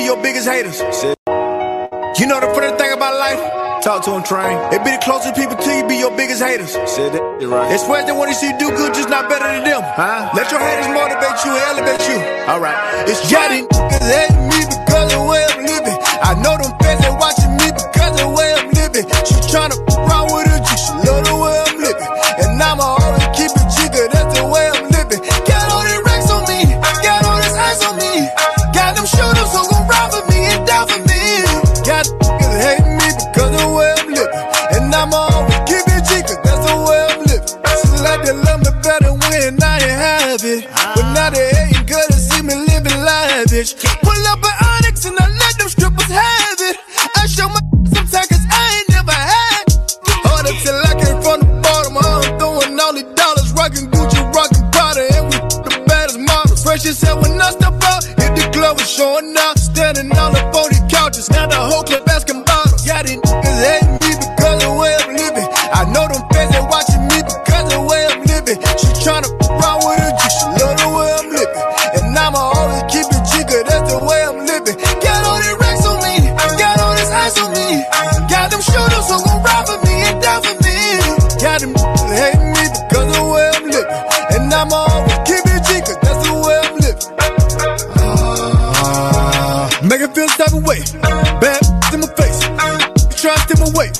be your biggest haters. You know the funny thing about life? Talk to them, train. It be the closest people to you be your biggest haters. Right. It's where they want to see you do good, just not better than them. Huh? Let your haters motivate you and elevate you. Alright. It's Johnny niggas hating me because of the way I'm living. I know them fans that watching me because of the way I'm living. She tryna ride with her, she love the way I'm living. And I'ma always keep it jigger, that's the way I'm living. Got all these racks on me, got all these eyes on me. Got them shooters who gon' ride with me and die for me. Got niggas hating me because of the way I'm living. And I'ma always keep it jigger, that's the way I'm living. She like they love me better when I ain't have it. But now they ain't good to see me living lavish. Pull up an Onyx and I let them strippers have it. I show my some tackers I ain't never had. Hard until I came from the bottom. I'm throwing all the dollars, rocking Gucci, rocking Prada, and we the baddest models. Fresh as hell when I step out, hit the club was showing out, standing all up on the couches. Now the whole club asking bottles. Got it niggas hating me because of the way I'm living. I know them fans that watching me because of the way I'm living. She tryna ride with her, she love the way I'm living, and I'ma always keep it jigger. That's the way I'm living. Got all these racks on me, got all these eyes on me. Got them shooters who gon' ride for me and die for me. Got them niggas hating me because of the way I'm living, and I'ma always keep it jigger. That's the way I'm living. Make it feel type of way. Bad in my face, try to step away.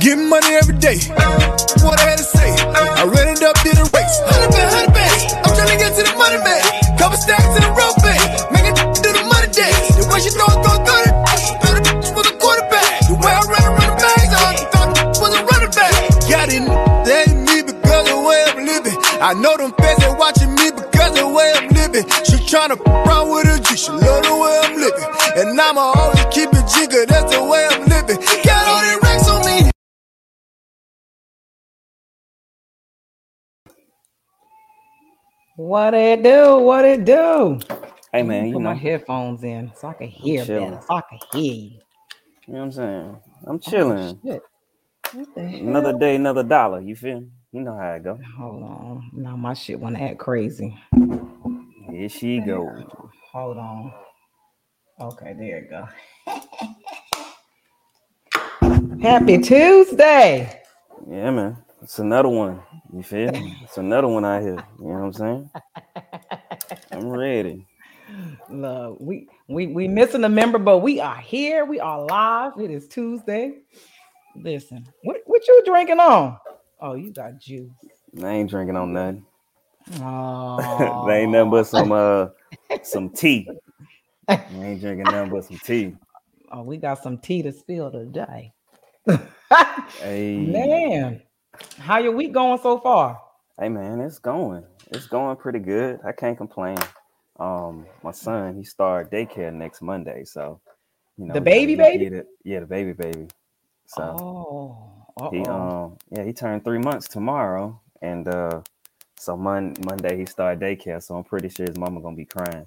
Getting money every day. What I had to say, I ran it up, did a race. 100 bands, I'm tryna get to the money man. Couple stacks in the road bag, make it do the money day. The way she throw it, throw the was a quarterback. The way I ran around the bags, I thought it was a running back. Got it, they hate me because of the way I'm living. I know them fans ain't watching me because of the way I'm living. She tryna run with her G, she love the way I'm living, and I'ma always keep it jigger. That's the way I'm living. Got all that racks on me. What it do? What it do? Hey man, you put my headphones in so I can hear better. So I can hear you. You know what I'm saying? I'm chilling. Oh, shit. What the hell? Another day, another dollar. You feel me? You know how it go. Hold on. Now my shit wanna act crazy. Here she go. Hold on. Okay, there it go. Happy Tuesday. Yeah, man. It's another one. You feel me? It's another one out here. You know what I'm saying? I'm ready. Look, we missing a member, but we are here. We are live. It is Tuesday. Listen, what you drinking on? Oh, you got juice. I ain't drinking on nothing. Oh, they ain't nothing but some tea. I ain't drinking nothing but some tea. Oh, we got some tea to spill today. Hey, man. How your week going so far? Hey man, it's going pretty good. I can't complain. My son, he started daycare next Monday, so you know the baby. Yeah, the baby. So he turned 3 months tomorrow, and so Monday he started daycare. So I'm pretty sure his mama gonna be crying.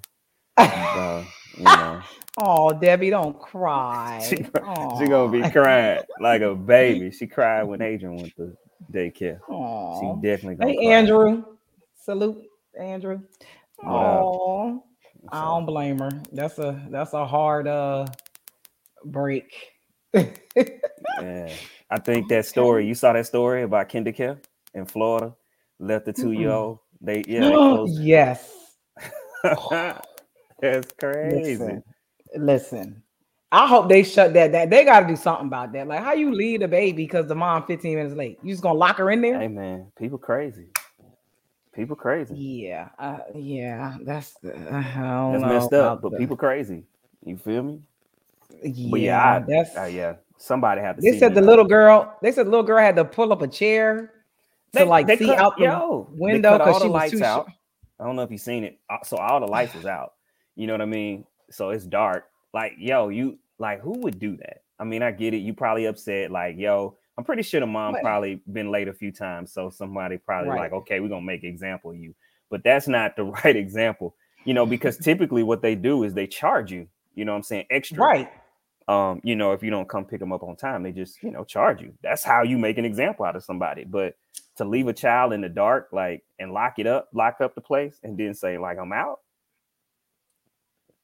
And, you know. Oh, Debbie, don't cry. She gonna be crying like a baby. She cried when Adrian went to daycare. Aww. She definitely gonna cry. Andrew, salute Andrew. Oh, I don't blame her. That's a hard break. Yeah. I think that story, you saw that story about Kindercare in Florida, left the 2-year-old. They closed. Yes. That's crazy. Listen. I hope they shut that. They got to do something about that. Like, how you leave the baby because the mom 15 minutes late? You just going to lock her in there? Hey, man. People crazy. Yeah. Yeah. That's messed up, but people crazy. You feel me? Yeah. But yeah, yeah. Somebody had to see. They said the little girl had to pull up a chair to see out the window because she was too short. I don't know if you've seen it. So all the lights was out. You know what I mean? So it's dark. Like, yo, you like who would do that? I mean, I get it. You probably upset. Like, yo, I'm pretty sure the mom probably been late a few times. So somebody probably like, okay, we're gonna make an example of you. But that's not the right example, you know, because typically what they do is they charge you. You know what I'm saying? Extra, right? You know, if you don't come pick them up on time, they just charge you. That's how you make an example out of somebody. But to leave a child in the dark, like, and lock up the place, and then say like, I'm out.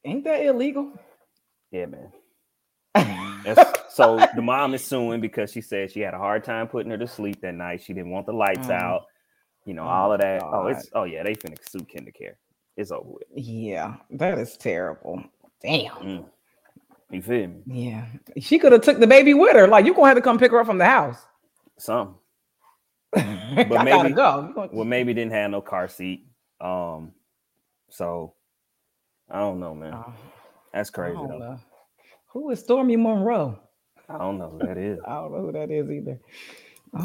Ain't that illegal? Yeah, man. So the mom is suing because she said she had a hard time putting her to sleep that night. She didn't want the lights out, you know, all of that. God. Oh yeah, they finna sue Kindercare. It's over with. Yeah, that is terrible. Damn. Mm. You feel me? Yeah, she could have took the baby with her. Like, you gonna have to come pick her up from the house. Some. But maybe, go. Well, maybe didn't have no car seat. So I don't know, man. That's crazy though. Who is Stormy Monroe? I don't know who that is. I don't know who that is either.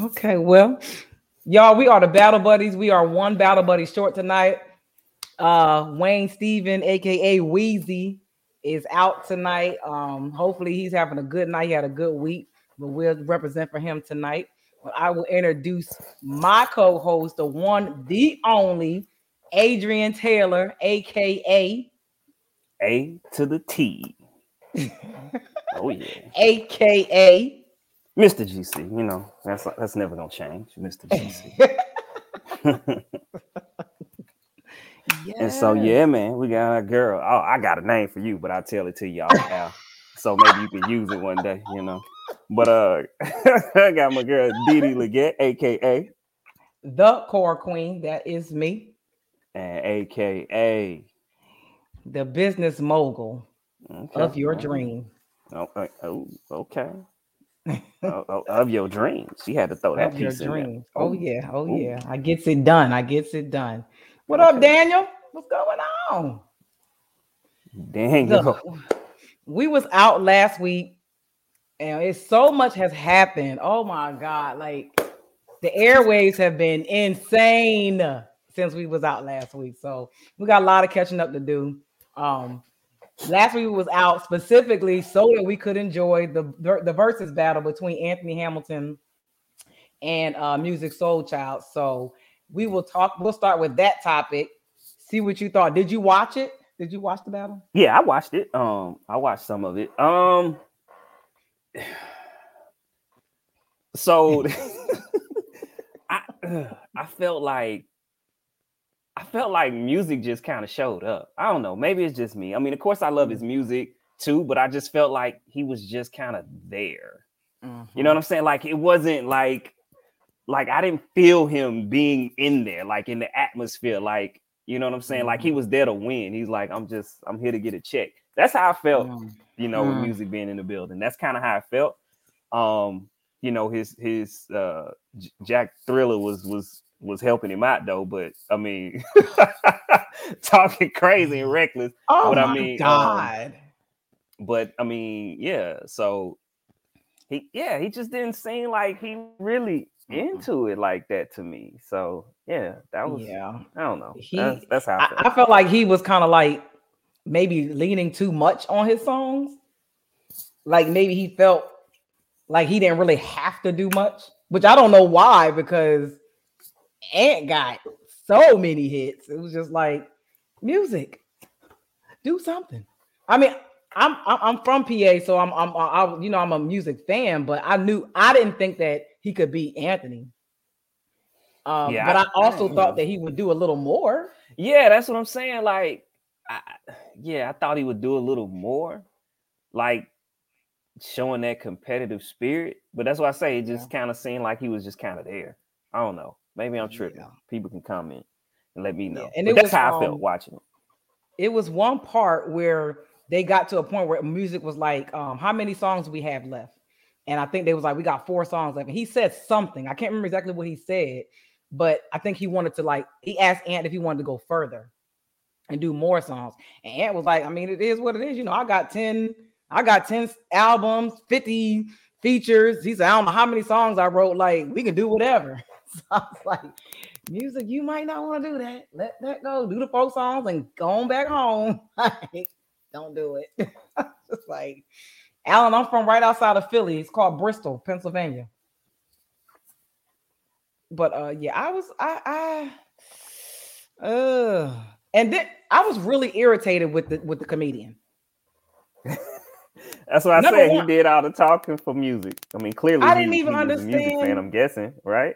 Okay, well, y'all, we are the Battle Buddies. We are one Battle Buddy short tonight. Wayne Steven, aka Weezy, is out tonight. Hopefully he's having a good night. He had a good week, but we'll represent for him tonight. But I will introduce my co-host, the one, the only, Adrian Taylor, aka A to the T. Oh yeah, aka Mr. GC. You know that's never gonna change, Mr. GC. Yes. And so yeah, man, we got a girl. Oh, I got a name for you, but I'll tell it to y'all now. So maybe you can use it one day, you know. But I got my girl Dee Dee Leggett, aka the Core Queen. That is me, and aka the Business Mogul. Okay. Of your dream. Oh, okay. Of your dream. She had to throw that piece in there. Oh yeah. I gets it done. What up, Daniel? What's going on? Daniel. Look, we was out last week, and it's so much has happened. Oh my God! Like, the airwaves have been insane since we was out last week. So we got a lot of catching up to do. Last week we was out specifically so that we could enjoy the versus battle between Anthony Hamilton and Musiq Soulchild. So we will talk. We'll start with that topic. See what you thought. Did you watch it? Did you watch the battle? Yeah, I watched it. I watched some of it. So I felt like Musiq just kind of showed up. I don't know. Maybe it's just me. I mean, of course, I love his music too, but I just felt like he was just kind of there. Mm-hmm. You know what I'm saying? Like, it wasn't like I didn't feel him being in there, like in the atmosphere. Like, you know what I'm saying? Mm-hmm. Like, he was there to win. He's like, I'm here to get a check. That's how I felt, you know, with Musiq being in the building. That's kind of how I felt. You know, his Jack Thriller was helping him out though, but I mean, talking crazy and reckless. Oh, but I mean, God. But I mean, yeah. So he just didn't seem like he really into it like that to me. So yeah, that was. Yeah. I don't know. That's how I felt. I felt like he was kind of like maybe leaning too much on his songs. Like, maybe he felt like he didn't really have to do much, which I don't know why, because Ant got so many hits. It was just like, Musiq, do something. I mean, I'm from PA, so I'm a Musiq fan, but I didn't think that he could beat Anthony. But I also thought that he would do a little more. Yeah, that's what I'm saying. Like, I thought he would do a little more, like showing that competitive spirit. But that's why I say it just kind of seemed like he was just kind of there. I don't know. Maybe I'm tripping. Yeah. People can comment and let me know. Yeah. And that's how I felt watching it. It was one part where they got to a point where Musiq was like, how many songs do we have left? And I think they was like, we got 4 songs left. And he said something. I can't remember exactly what he said, but I think he wanted to, like, he asked Ant if he wanted to go further and do more songs. And Ant was like, I mean, it is what it is. You know, I got 10 albums, 50 features. He said, I don't know how many songs I wrote. Like, we can do whatever. So I was like, Musiq, you might not want to do that. Let that go. Do the folk songs and go on back home. Like, don't do it. Just like, Alan, I'm from right outside of Philly. It's called Bristol, Pennsylvania. But and then I was really irritated with the comedian. That's what I said. He did all the talking for Musiq. I mean, clearly I didn't even understand. Was a Musiq fan, I'm guessing, right?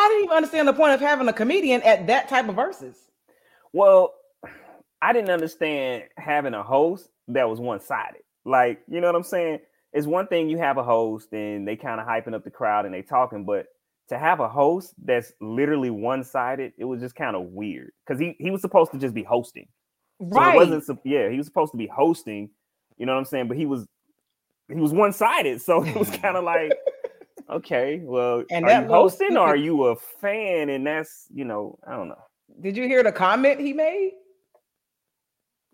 I didn't even understand the point of having a comedian at that type of versus. Well, I didn't understand having a host that was one-sided. Like, you know what I'm saying? It's one thing you have a host and they kind of hyping up the crowd and they talking, but to have a host that's literally one-sided, it was just kind of weird. Because he was supposed to just be hosting. Right. So it wasn't, yeah, he was supposed to be hosting, you know what I'm saying? But he was one-sided, so it was kind of like, okay, well, and are you hosting or are you a fan? And that's, you know, I don't know. Did you hear the comment he made?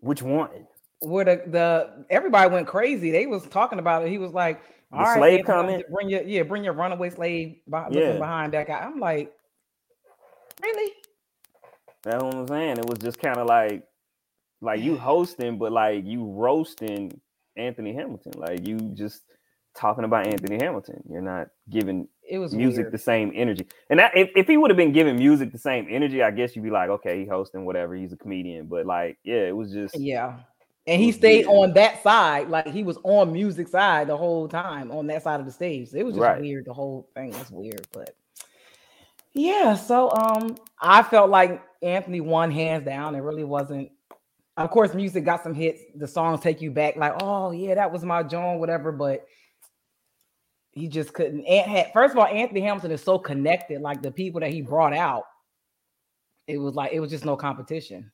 Which one? Where the everybody went crazy. They was talking about it. He was like, all the right, slave comment. Bring your runaway slave looking behind that guy. I'm like, really? That's what I'm saying. It was just kind of like you hosting, but like you roasting Anthony Hamilton. Like you just talking about Anthony Hamilton. You're not giving music weird. The same energy. And that, if he would have been giving music the same energy, I guess you'd be like, okay, he's hosting whatever. He's a comedian. But like, yeah, it was just yeah. And he stayed on that side, like he was on music side the whole time on that side of the stage. So it was just weird. The whole thing was weird, but yeah. So I felt like Anthony won hands down. It really wasn't. Of course, music got some hits. The songs take you back, like oh yeah, that was my John, whatever. But he just couldn't. First of all, Anthony Hamilton is so connected. Like the people that he brought out, it was just no competition.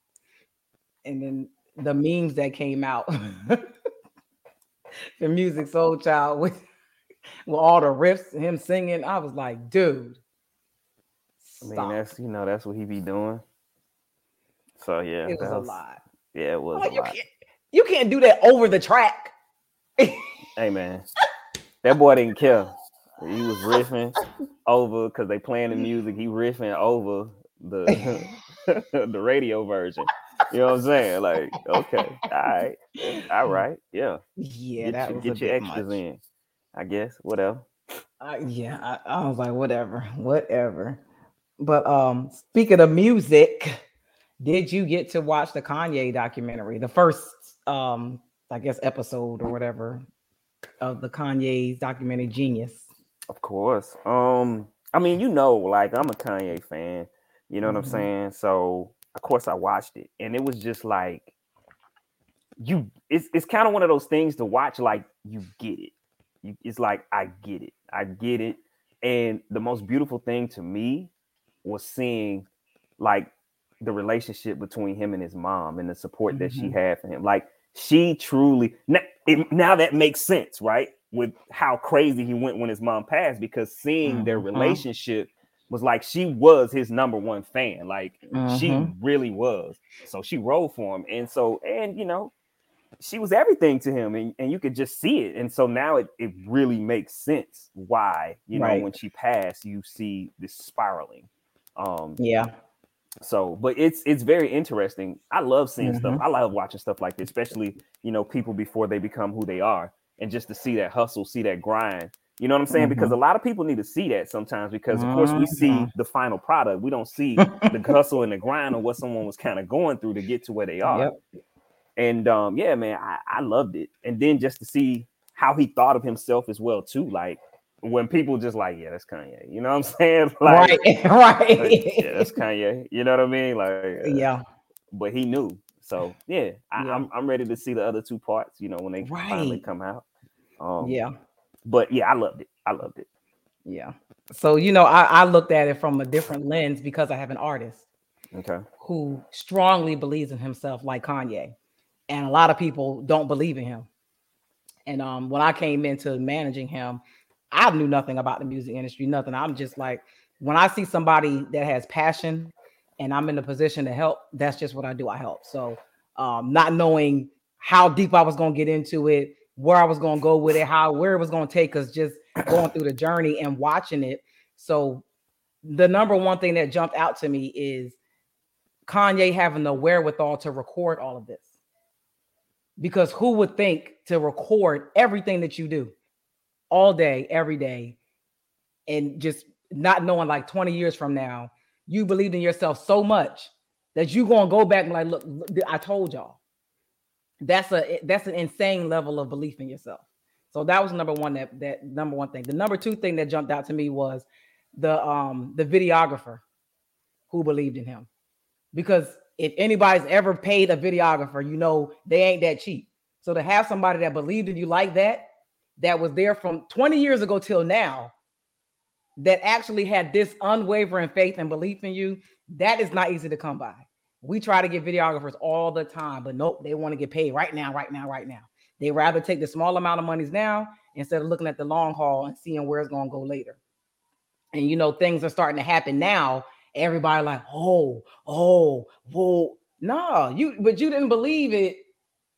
And then the memes that came out, the Musiq Soulchild with all the riffs, him singing. I was like, dude, stop. I mean, that's what he be doing. So yeah, it was a lot. Yeah, it was a lot. You can't do that over the track. Hey man, that boy didn't care. He was riffing over because they playing the music. He riffing over the the radio version. You know what I'm saying? Like, okay, all right, yeah. Yeah, get your extras much. In, I guess, whatever. I was like, whatever. But speaking of music, did you get to watch the Kanye documentary? The first, I guess, episode or whatever of the Kanye's documentary Genius. Of course. I mean, like I'm a Kanye fan. You know what I'm saying? So, of course I watched it, and it was just like it's kind of one of those things to watch, like you get it. It's like I get it. And the most beautiful thing to me was seeing like the relationship between him and his mom and the support that she had for him. Like she truly now that makes sense, right? With how crazy he went when his mom passed, because seeing their relationship was like she was his number one fan. Like she really was. So she rolled for him. And so, and you know, she was everything to him, and you could just see it. And so now it really makes sense why, you know, when she passed, you see this spiraling. Yeah. So, but it's very interesting. I love seeing stuff. I love watching stuff like this, especially, you know, people before they become who they are, and just to see that hustle, see that grind. You know what I'm saying? Because a lot of people need to see that sometimes, because of course we see the final product. We don't see the hustle and the grind of what someone was kind of going through to get to where they are. Yep. And yeah, man, I loved it. And then just to see how he thought of himself as well too. Like when people just like, yeah, that's Kanye. You know what I'm saying? Like, right. Like, yeah, that's Kanye. You know what I mean? Like, yeah. But he knew. So yeah, I'm ready to see the other two parts. You know, when they finally come out. Yeah. But yeah, I loved it. Yeah. So, you know, I looked at it from a different lens because I have an artist who strongly believes in himself like Kanye. And a lot of people don't believe in him. And when I came into managing him, I knew nothing about the music industry, nothing. I'm just like, when I see somebody that has passion and I'm in a position to help, that's just what I do. I help. So not knowing how deep I was going to get into it, where I was going to go with it, where it was going to take us, just going through the journey and watching it. So the number one thing that jumped out to me is Kanye having the wherewithal to record all of this. Because who would think to record everything that you do all day, every day, and just not knowing like 20 years from now, you believed in yourself so much that you're going to go back and like, look, I told y'all. That's an insane level of belief in yourself. So that was number one. That number one thing. The number two thing that jumped out to me was the videographer who believed in him, because if anybody's ever paid a videographer, you know they ain't that cheap. So to have somebody that believed in you like that, that was there from 20 years ago till now, that actually had this unwavering faith and belief in you, that is not easy to come by. We try to get videographers all the time, but nope, they want to get paid right now. They'd rather take the small amount of monies now instead of looking at the long haul and seeing where it's going to go later. And, you know, things are starting to happen now. Everybody like, well, no, but you didn't believe it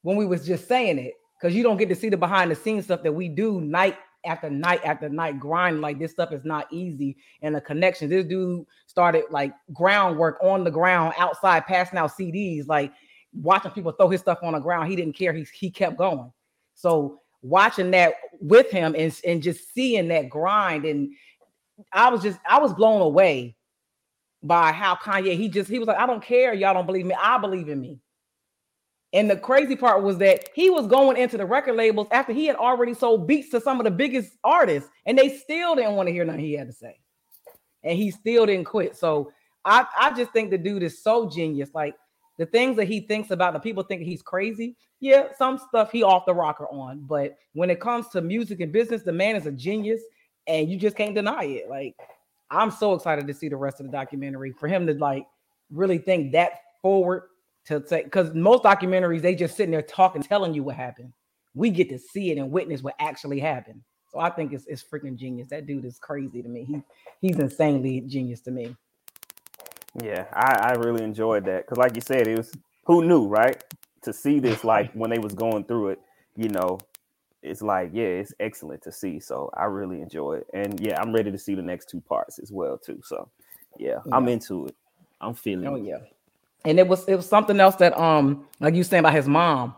when we was just saying it, because you don't get to see the behind the scenes stuff that we do night after night after night, grind. Like, this stuff is not easy. And the connections, this dude started like groundwork on the ground outside, passing out CDs, like watching people throw his stuff on the ground. He didn't care. He kept going. So watching that with him and just seeing that grind, and I was blown away by how Kanye, he was like, I don't care. Y'all don't believe me. I believe in me. And the crazy part was that he was going into the record labels after he had already sold beats to some of the biggest artists, and they still didn't want to hear nothing he had to say. And he still didn't quit. So I just think the dude is so genius. Like, the things that he thinks about, the people think he's crazy. Yeah, some stuff he off the rocker on. But when it comes to music and business, the man is a genius, and you just can't deny it. Like, I'm so excited to see the rest of the documentary, for him to like really think that forward. To say, because most documentaries, they just sitting there talking, telling you what happened. We get to see it and witness what actually happened. So I think it's freaking genius. That dude is crazy to me. He's insanely genius to me. Yeah, I really enjoyed that, because like you said, it was, who knew, right? To see this, like, when they was going through it, you know, it's like, yeah, it's excellent to see. So I really enjoy it, and yeah, I'm ready to see the next two parts as well too. So yeah. I'm into it. I'm feeling. Oh yeah. And it was something else that, like you saying about his mom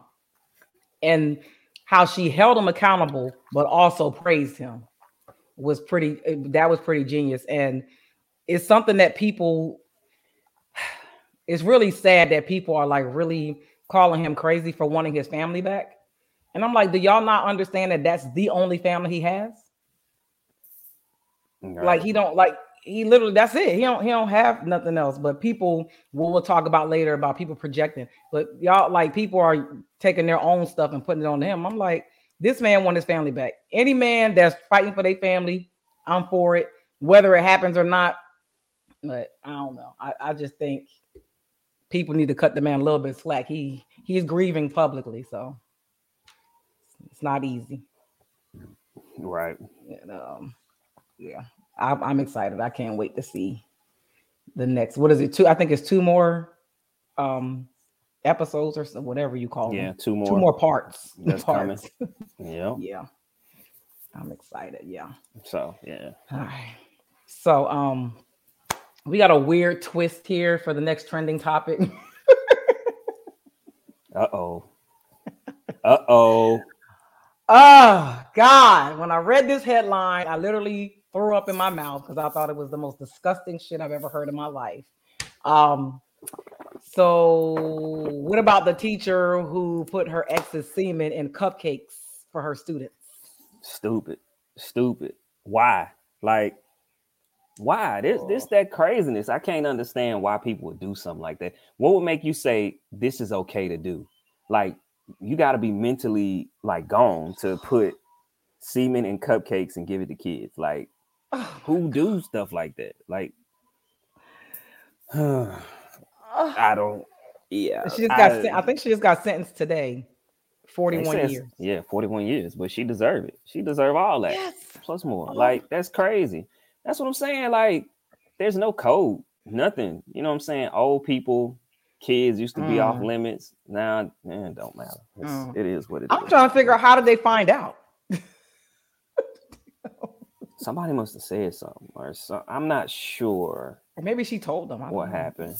and how she held him accountable, but also praised him, was pretty genius. And it's something that it's really sad that people are like really calling him crazy for wanting his family back. And I'm like, do y'all not understand that that's the only family he has? No. Like, he literally, that's it. He don't have nothing else. But people, we'll talk about later about people projecting. But y'all, like, people are taking their own stuff and putting it on him. I'm like, this man wants his family back. Any man that's fighting for their family, I'm for it, whether it happens or not. But I don't know. I just think people need to cut the man a little bit slack. He's grieving publicly, so it's not easy. Right. And, yeah. I'm excited. I can't wait to see the next. What is it? Two? I think it's two more episodes or whatever you call them. Yeah, two more parts. That's coming. Yeah. Yeah. I'm excited. Yeah. So yeah. All right. So we got a weird twist here for the next trending topic. Uh oh. Oh God! When I read this headline, I literally threw up in my mouth because I thought it was the most disgusting shit I've ever heard in my life. So what about the teacher who put her ex's semen in cupcakes for her students? Stupid. Why? Like, why? This that craziness. I can't understand why people would do something like that. What would make you say this is okay to do? Like, you got to be mentally like gone to put semen in cupcakes and give it to kids. Like, who do stuff like that? Like, I don't. Yeah, I think she just got sentenced today. 41 years. Yeah, 41 years. But she deserved it. She deserved all that. Yes. Plus more. Like, that's crazy. That's what I'm saying. Like, there's no code. Nothing. You know what I'm saying? Old people, kids used to be off limits. Now, man, it don't matter. It is what it is. I'm trying to figure out, how did they find out? Somebody must have said something, I'm not sure. Or maybe she told them. What happened?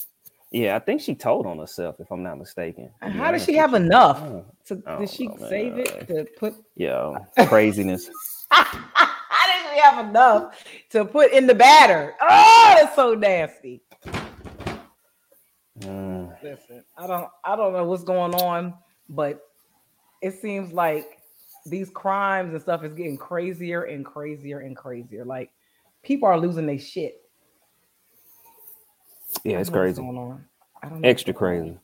Yeah, I think she told on herself, if I'm not mistaken. And how did she have enough? Did she save it to put? Yeah, craziness. How did she have enough to put in the batter? Oh, that's so nasty. Listen, I don't know what's going on, but it seems like these crimes and stuff is getting crazier and crazier. Like, people are losing their shit. Yeah, it's crazy. I don't know. Extra crazy.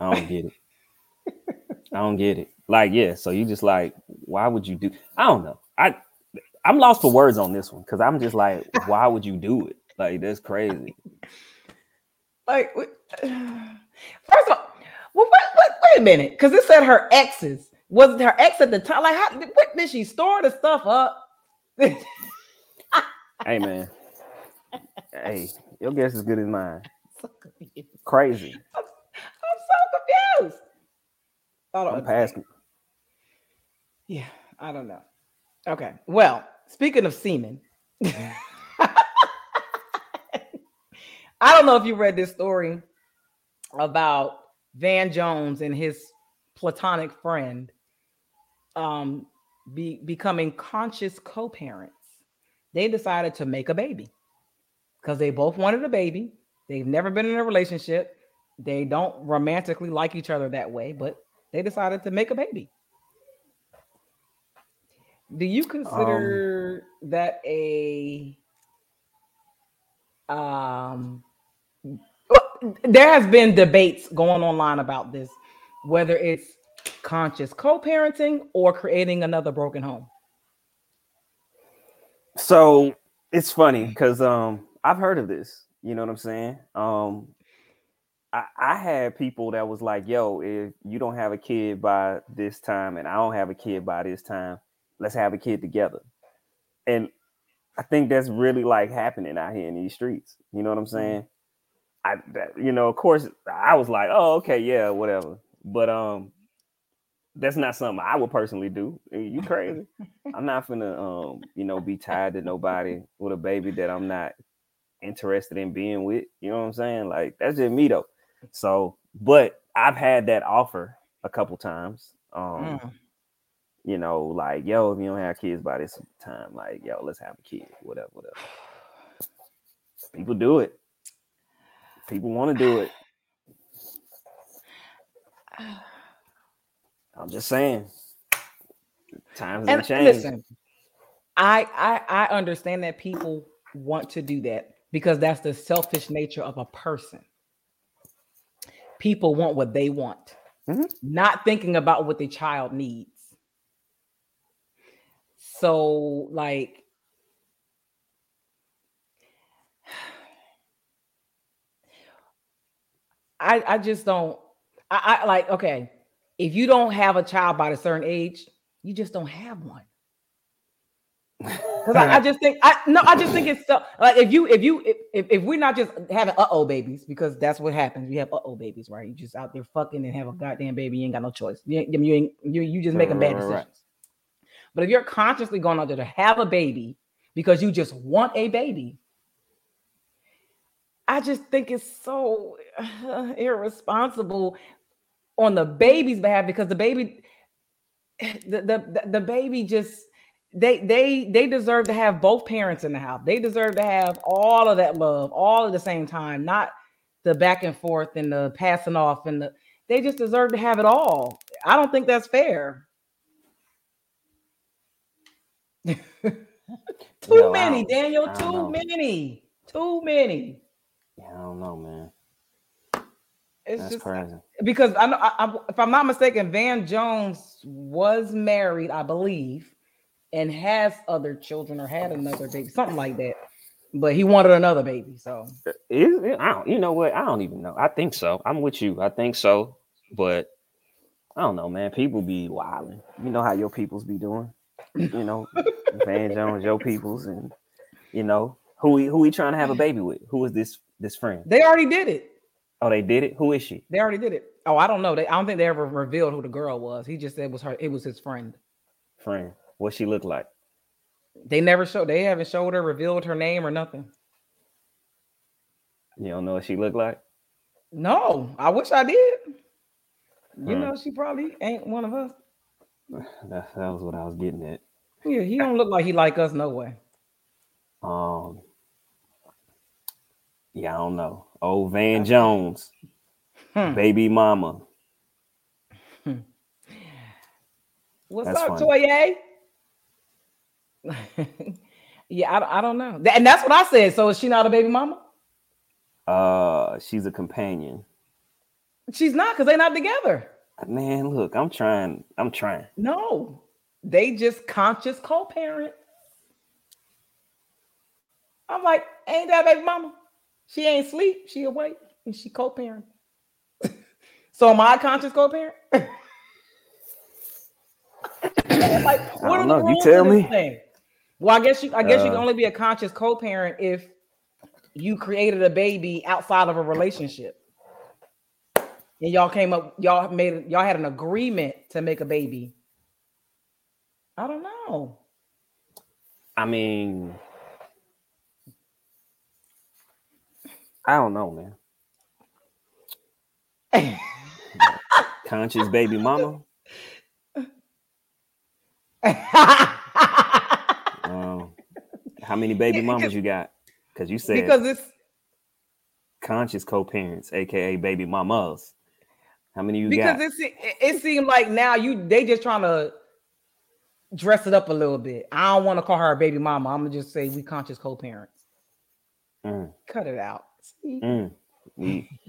I don't get it. I don't get it. Like, yeah, so you just like, why would you do? I don't know. I'm lost for words on this one because I'm just like, why would you do it? Like, that's crazy. Like, first of all, well, wait a minute, because it said her exes. Was it her ex at the time? Like, how? What did she store the stuff up? Hey, man. Hey, your guess is good as mine. So crazy. I'm so confused. I'm past it. Yeah, I don't know. Okay. Well, speaking of semen, I don't know if you read this story about Van Jones and his platonic friend becoming conscious co-parents. They decided to make a baby because they both wanted a baby. They've never been in a relationship. They don't romantically like each other that way, but they decided to make a baby. Do you consider that a there has been debates going online about this, whether it's conscious co-parenting or creating another broken home. So it's funny because I've heard of this, you know what I'm saying? I had people that was like, yo, if you don't have a kid by this time and I don't have a kid by this time, let's have a kid together. And I think that's really like happening out here in these streets. You know what I'm saying? Of course I was like, oh, okay, yeah, whatever. But that's not something I would personally do. You crazy. I'm not finna, be tied to nobody with a baby that I'm not interested in being with. You know what I'm saying? Like, that's just me though. So, but I've had that offer a couple times. Like, yo, if you don't have kids by this time, like, yo, let's have a kid, whatever. People do it. People want to do it. I'm just saying. Times have changed. Listen, I understand that people want to do that because that's the selfish nature of a person. People want what they want, not thinking about what the child needs. So, like, I just don't. I like, okay, if you don't have a child by a certain age, you just don't have one. Because I just think it's so, like, if we're not just having uh-oh babies, because that's what happens. We have uh-oh babies, right? You just out there fucking and have a goddamn baby. You ain't got no choice. You just making bad decisions. Right. But if you're consciously going out there to have a baby because you just want a baby, I just think it's so irresponsible on the baby's behalf, because the baby just they deserve to have both parents in the house. They deserve to have all of that love all at the same time, not the back and forth and the passing off and they just deserve to have it all. I don't think that's fair. Too many, Daniel. Yeah, I don't know, man. That's just crazy. Because I know, if I'm not mistaken, Van Jones was married, I believe, and has other children or had another baby, something like that. But he wanted another baby, so I don't even know. I think so. I'm with you. I think so, but I don't know, man. People be wilding. You know how your peoples be doing. You know, Van Jones, Joe Peoples, and you know who he trying to have a baby with? Who is this friend? They already did it. Oh, they did it. Who is she? They already did it. Oh, I don't know. I don't think they ever revealed who the girl was. He just said it was her. It was his friend. What she looked like? They never showed. They haven't showed her, revealed her name or nothing. You don't know what she looked like? No, I wish I did. You know, she probably ain't one of us. That was what I was getting at. Yeah, he don't look like he like us, no way. Yeah, I don't know. Old Van Jones, baby mama. What's that's up, funny. Toye? Yeah, I don't know, and that's what I said. So is she not a baby mama? She's a companion. She's not, because they're not together. Man, look, I'm trying. No, they just conscious co-parent. I'm like, ain't that baby mama? She ain't sleep, she awake, and she co-parent. So am I a conscious co-parent? Like, what are the rules in this thing? Well, I guess you can only be a conscious co-parent if you created a baby outside of a relationship. And y'all had an agreement to make a baby. I don't know. I mean, I don't know, man. Conscious baby mama. How many baby mamas you got? Because you said it's conscious co-parents, aka baby mamas. How many you got? Because it seemed like now they just trying to dress it up a little bit. I don't want to call her a baby mama. I'm gonna just say we conscious co-parents. Cut it out. See?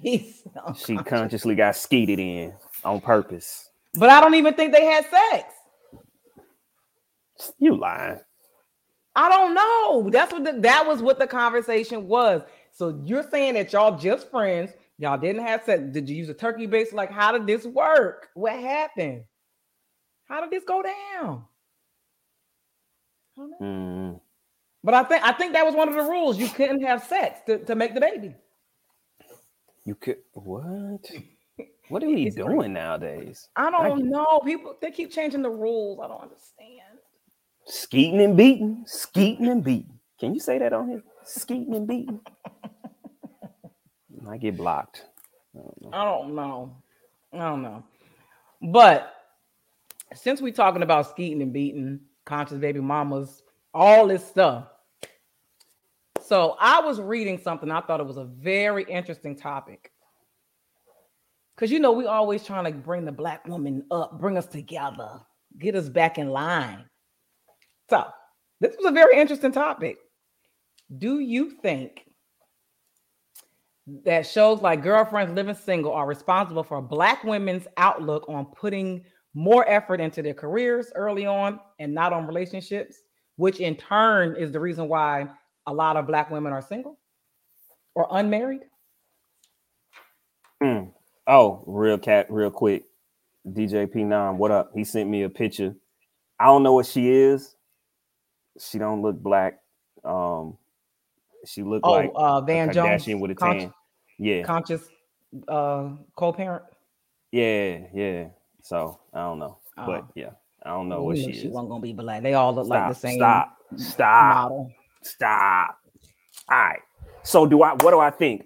She consciously got skeeted in on purpose. But I don't even think they had sex. You lying. I don't know. That's what that was what the conversation was. So you're saying that y'all just friends. Y'all didn't have sex. Did you use a turkey baster? Like, how did this work? What happened? How did this go down? I don't know. But I think that was one of the rules. You couldn't have sex to make the baby. You could what? What are we doing nowadays? I don't know. People, they keep changing the rules. I don't understand. Skeeting and beating. Can you say that on here? Skeeting and beating. I get blocked. I don't know. But since we're talking about skeeting and beating, conscious baby mamas, all this stuff. So I was reading something. I thought it was a very interesting topic. Because, we always trying to bring the Black woman up, bring us together, get us back in line. So this was a very interesting topic. Do you think that shows like Girlfriends, Living Single are responsible for Black women's outlook on putting more effort into their careers early on and not on relationships, which in turn is the reason why a lot of Black women are single or unmarried? Oh, real quick. DJ P9, what up? He sent me a picture. I don't know what she is. She don't look Black. She looked like Van Jones with a tan. Yeah. Conscious co-parent. Yeah. So I don't know. But yeah, I don't know what she is. She wasn't gonna be Black. They all look like the same. Stop. All right. So what do I think?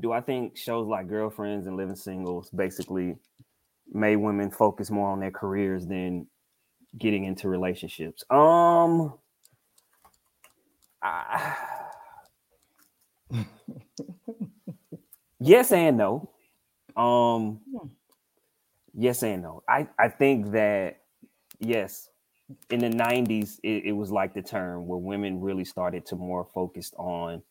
Do I think shows like Girlfriends and Living Singles basically made women focus more on their careers than getting into relationships? Yes and no. Yes and no. I think that, yes, in the 90s, it was like the term where women really started to more focused on,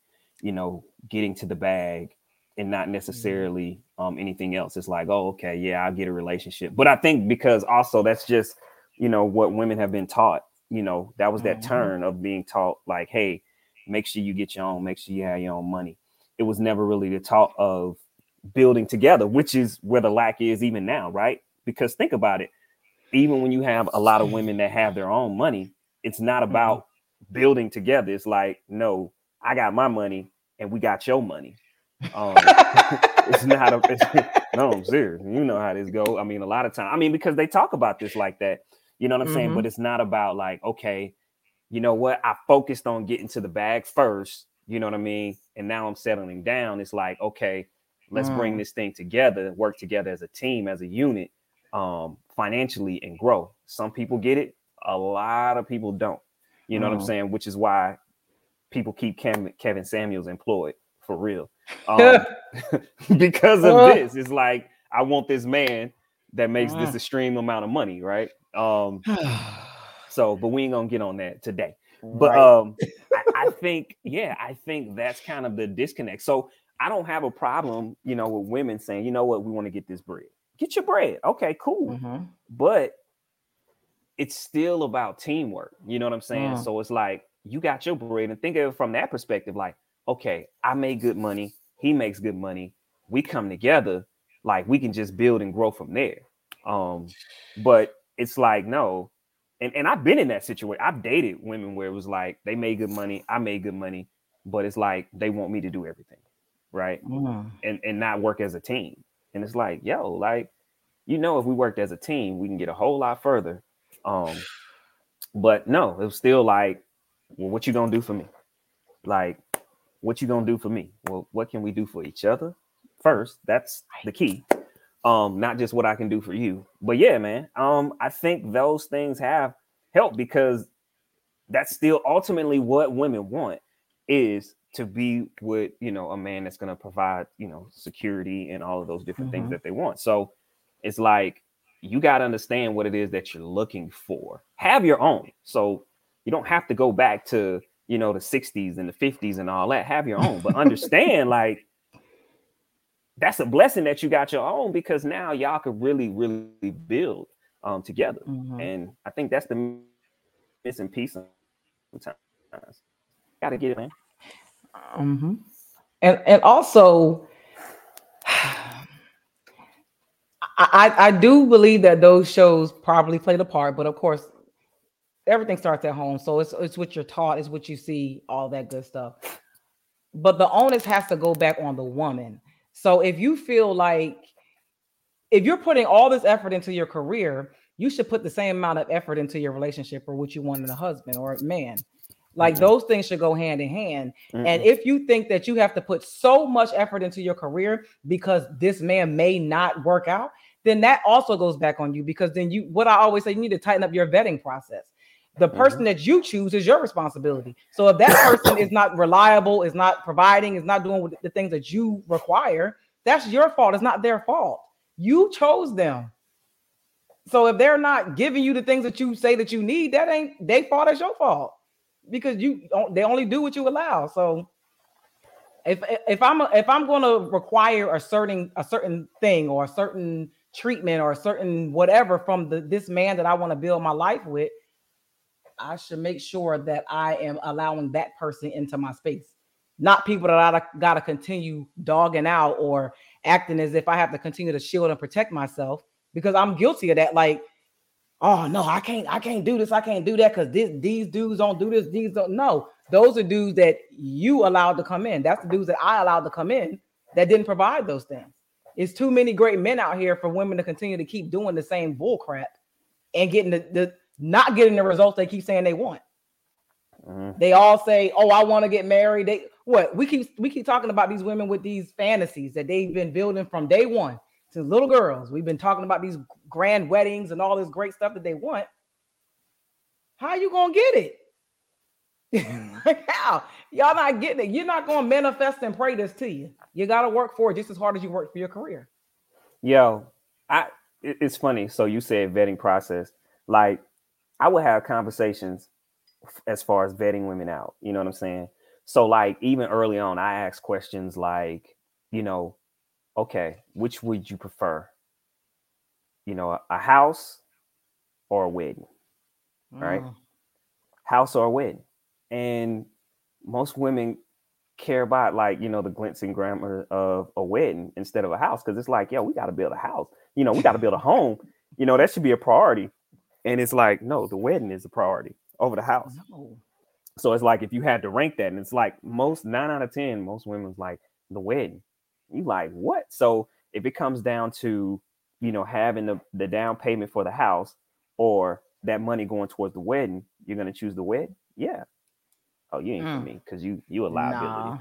getting to the bag and not necessarily anything else. It's like, oh, okay, yeah, I'll get a relationship. But I think because also that's just, what women have been taught. That was that turn of being taught, like, hey, make sure you get your own, make sure you have your own money. It was never really the talk of building together, which is where the lack is even now, right? Because think about it, even when you have a lot of women that have their own money, it's not about building together. It's like, no, I got my money and we got your money. I'm serious. You know how this go. I mean, a lot of time. I mean, because they talk about this like that. You know what I'm saying? But it's not about like, okay, you know what? I focused on getting to the bag first, you know what I mean? And now I'm settling down. It's like, okay, let's bring this thing together, work together as a team, as a unit, financially and grow. Some people get it. A lot of people don't, you know what I'm saying? Which is why people keep Kevin Samuels employed for real. Because of this, it's like, I want this man that makes this extreme amount of money, right? But we ain't gonna get on that today. But I think that's kind of the disconnect. So I don't have a problem, you know, with women saying, you know what, we want to get this bread. Get your bread. Okay, cool. Mm-hmm. But it's still about teamwork. You know what I'm saying? Mm. So it's like, you got your bread, and think of it from that perspective. Like, okay, I make good money. He makes good money. We come together. Like, we can just build and grow from there. But it's like, no. And I've been in that situation. I've dated women where it was like, they made good money. I made good money, but it's like, they want me to do everything. Right. Mm. And not work as a team. And it's like, yo, like, you know, if we worked as a team, we can get a whole lot further. But no, it was still like, well, what you gonna do for me? Like, what you gonna do for me? Well, what can we do for each other first? That's the key. Not just what I can do for you. But yeah, man, I think those things have helped, because that's still ultimately what women want, is to be with, you know, a man that's going to provide, you know, security and all of those different mm-hmm. things that they want. So it's like, you got to understand what it is that you're looking for. Have your own. So you don't have to go back to, you know, the 60s and the 50s and all that. Have your own, but understand, like, that's a blessing that you got your own, because now y'all could really, really build together. Mm-hmm. And I think that's the missing piece sometimes. Got to get it, man. Mm-hmm. And also, I do believe that those shows probably played a part, but of course, everything starts at home. So it's what you're taught, it's what you see, all that good stuff. But the onus has to go back on the woman. So if you feel like, if you're putting all this effort into your career, you should put the same amount of effort into your relationship, or what you want in a husband or a man. Like, mm-hmm. those things should go hand in hand. Mm-hmm. And if you think that you have to put so much effort into your career because this man may not work out, then that also goes back on you, because then you, what I always say, you need to tighten up your vetting process. The person mm-hmm. that you choose is your responsibility. So if that person is not reliable, is not providing, is not doing the things that you require, that's your fault. It's not their fault. You chose them. So if they're not giving you the things that you say that you need, that ain't their fault, that's your fault. Because they only do what you allow. So if I'm going to require a certain thing or a certain treatment or a certain whatever from this man that I want to build my life with, I should make sure that I am allowing that person into my space, not people that I got to continue dogging out or acting as if I have to continue to shield and protect myself, because I'm guilty of that. Like, oh no, I can't do this, I can't do that, because these dudes don't do this, these don't. No, those are dudes that you allowed to come in. That's the dudes that I allowed to come in that didn't provide those things. It's too many great men out here for women to continue to keep doing the same bull crap and getting not getting the results they keep saying they want. Mm-hmm. They all say, "Oh, I want to get married." We keep talking about these women with these fantasies that they've been building from day one. Since little girls, we've been talking about these grand weddings and all this great stuff that they want. How are you going to get it? Like, how? Y'all not getting it. You're not going to manifest and pray this to you. You got to work for it just as hard as you work for your career. Yo, it's funny. So you said vetting process. Like, I would have conversations as far as vetting women out. You know what I'm saying? So like, even early on, I asked questions like, you know, okay, which would you prefer? You know, a house or a wedding, right? House or a wedding. And most women care about, like, you know, the glitz and glamour of a wedding instead of a house. Cause it's like, yo, we got to build a house. You know, we got to build a home. You know, that should be a priority. And it's like, no, the wedding is a priority over the house. No. So it's like, if you had to rank that, and it's like most 9 out of 10, most women's like the wedding. You like, what? So if it comes down to, you know, having the down payment for the house or that money going towards the wedding, you're going to choose the wedding? Yeah. Oh, you ain't for me, because you a liability. Nah,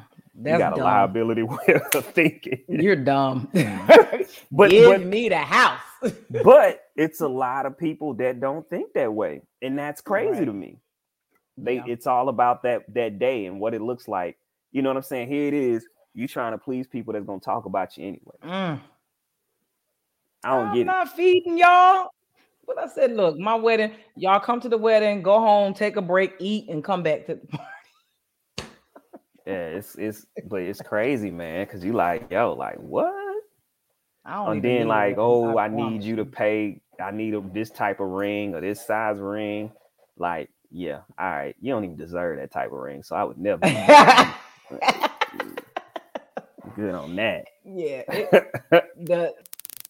you got dumb. A liability way of thinking. You're dumb. But give me the house. But it's a lot of people that don't think that way. And that's crazy to me. It's all about that day and what it looks like. You know what I'm saying? Here it is. You trying to please people that's gonna talk about you anyway. I'm not feeding y'all. But I said, look, my wedding, y'all come to the wedding, go home, take a break, eat, and come back to the party. Yeah, it's crazy, man, because you like, yo, like what? I don't and then like, oh, I need you to pay. I need this type of ring or this size ring. Like, yeah, all right. You don't even deserve that type of ring, so I would never. Good on that. Yeah,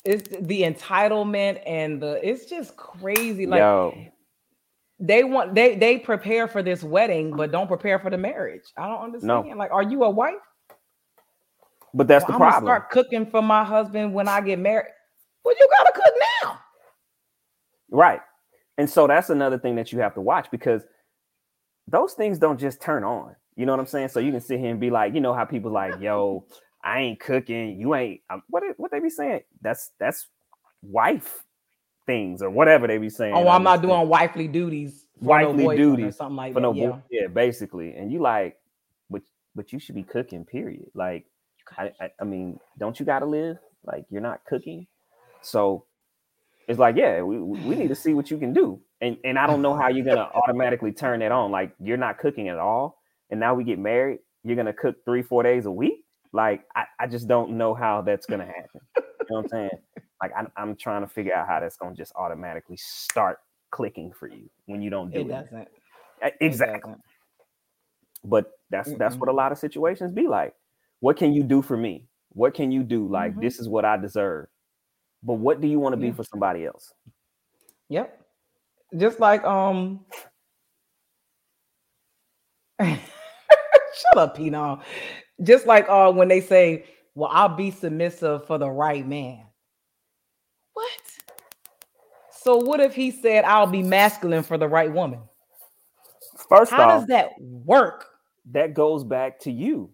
it's the entitlement and it's just crazy. Like, yo. They prepare for this wedding, but don't prepare for the marriage. I don't understand. No. Like, are you a wife? But that's the problem. I'm gonna start cooking for my husband when I get married. Well, you gotta cook now. Right. And so that's another thing that you have to watch, because those things don't just turn on. You know what I'm saying? So you can sit here and be like, you know how people like, yo, I ain't cooking. You ain't. What they be saying? That's wife things or whatever they be saying. Oh, I'm not doing wifely duties. Wifely duties or something like that. Yeah, basically. And you like, but you should be cooking, period. Like, I mean, don't you gotta live? Like, you're not cooking. So it's like, yeah, we need to see what you can do. And I don't know how you're gonna automatically turn that on. Like, you're not cooking at all. And now we get married, you're gonna cook 3-4 days a week. Like, I just don't know how that's gonna happen. You know what I'm saying? Like, I'm trying to figure out how that's gonna just automatically start clicking for you when you don't do it. Doesn't. Exactly. But that's what a lot of situations be like. What can you do for me? What can you do? Like, this is what I deserve. But what do you want to be for somebody else? Yep. Just like shut up, Pino. Just like when they say, well, I'll be submissive for the right man. What? So what if he said, I'll be masculine for the right woman? First off, how does that work? That goes back to you.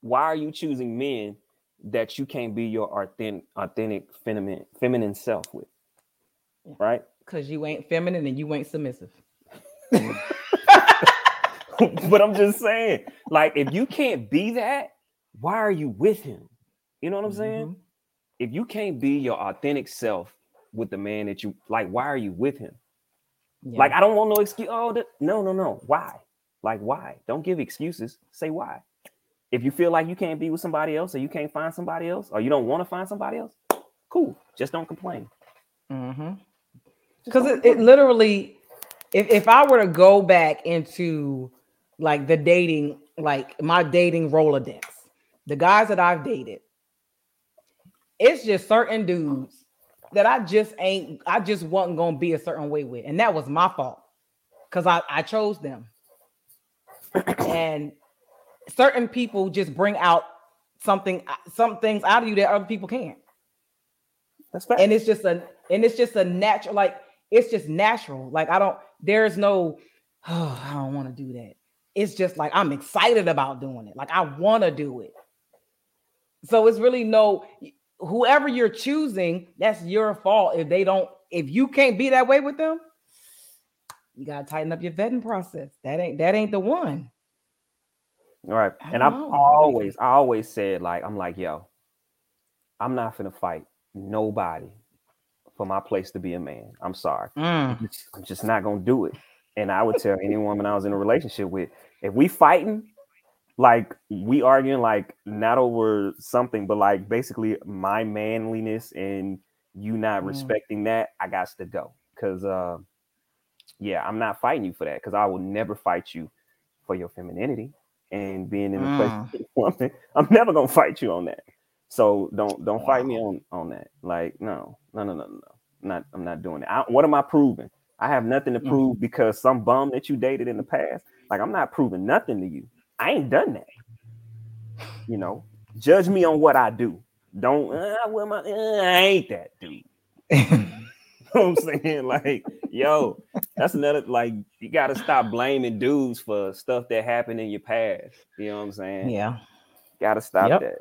Why are you choosing men that you can't be your authentic feminine self with? Right? Because you ain't feminine and you ain't submissive. But I'm just saying, like, if you can't be that, why are you with him? You know what I'm saying? If you can't be your authentic self with the man that you like, why are you with him? Yeah. Like, I don't want no excuse. Oh, no. Why? Like, why? Don't give excuses. Say why. If you feel like you can't be with somebody else, or you can't find somebody else, or you don't want to find somebody else, cool. Just don't complain. Because it literally, if I were to go back into like the dating, like my dating Rolodex, the guys that I've dated, it's just certain dudes that I just wasn't gonna be a certain way with, and that was my fault because I chose them. And certain people just bring out some things out of you that other people can't. That's right. And it's just a natural, like, it's just natural. Like, there's no, oh, I don't want to do that. It's just like, I'm excited about doing it. Like, I want to do it. So it's really whoever you're choosing, that's your fault. If you can't be that way with them, you got to tighten up your vetting process. That ain't the one. All right. And I always said, like, I'm like, yo, I'm not going to fight nobody for my place to be a man. I'm sorry. I'm just not going to do it. And I would tell any woman I was in a relationship with, if we fighting, like we arguing, like not over something, but like basically my manliness and you not respecting that, I got to go. Cause yeah, I'm not fighting you for that. Cause I will never fight you for your femininity. And being in a place with a woman, I'm never gonna fight you on that. So don't fight me on that. Like, no. I'm not doing it. What am I proving? I have nothing to prove because some bum that you dated in the past, like, I'm not proving nothing to you. I ain't done that. You know, judge me on what I do. Don't I ain't that dude. You know what I'm saying? Like, yo, that's another, like, you gotta stop blaming dudes for stuff that happened in your past. You know what I'm saying? Yeah. Gotta stop that.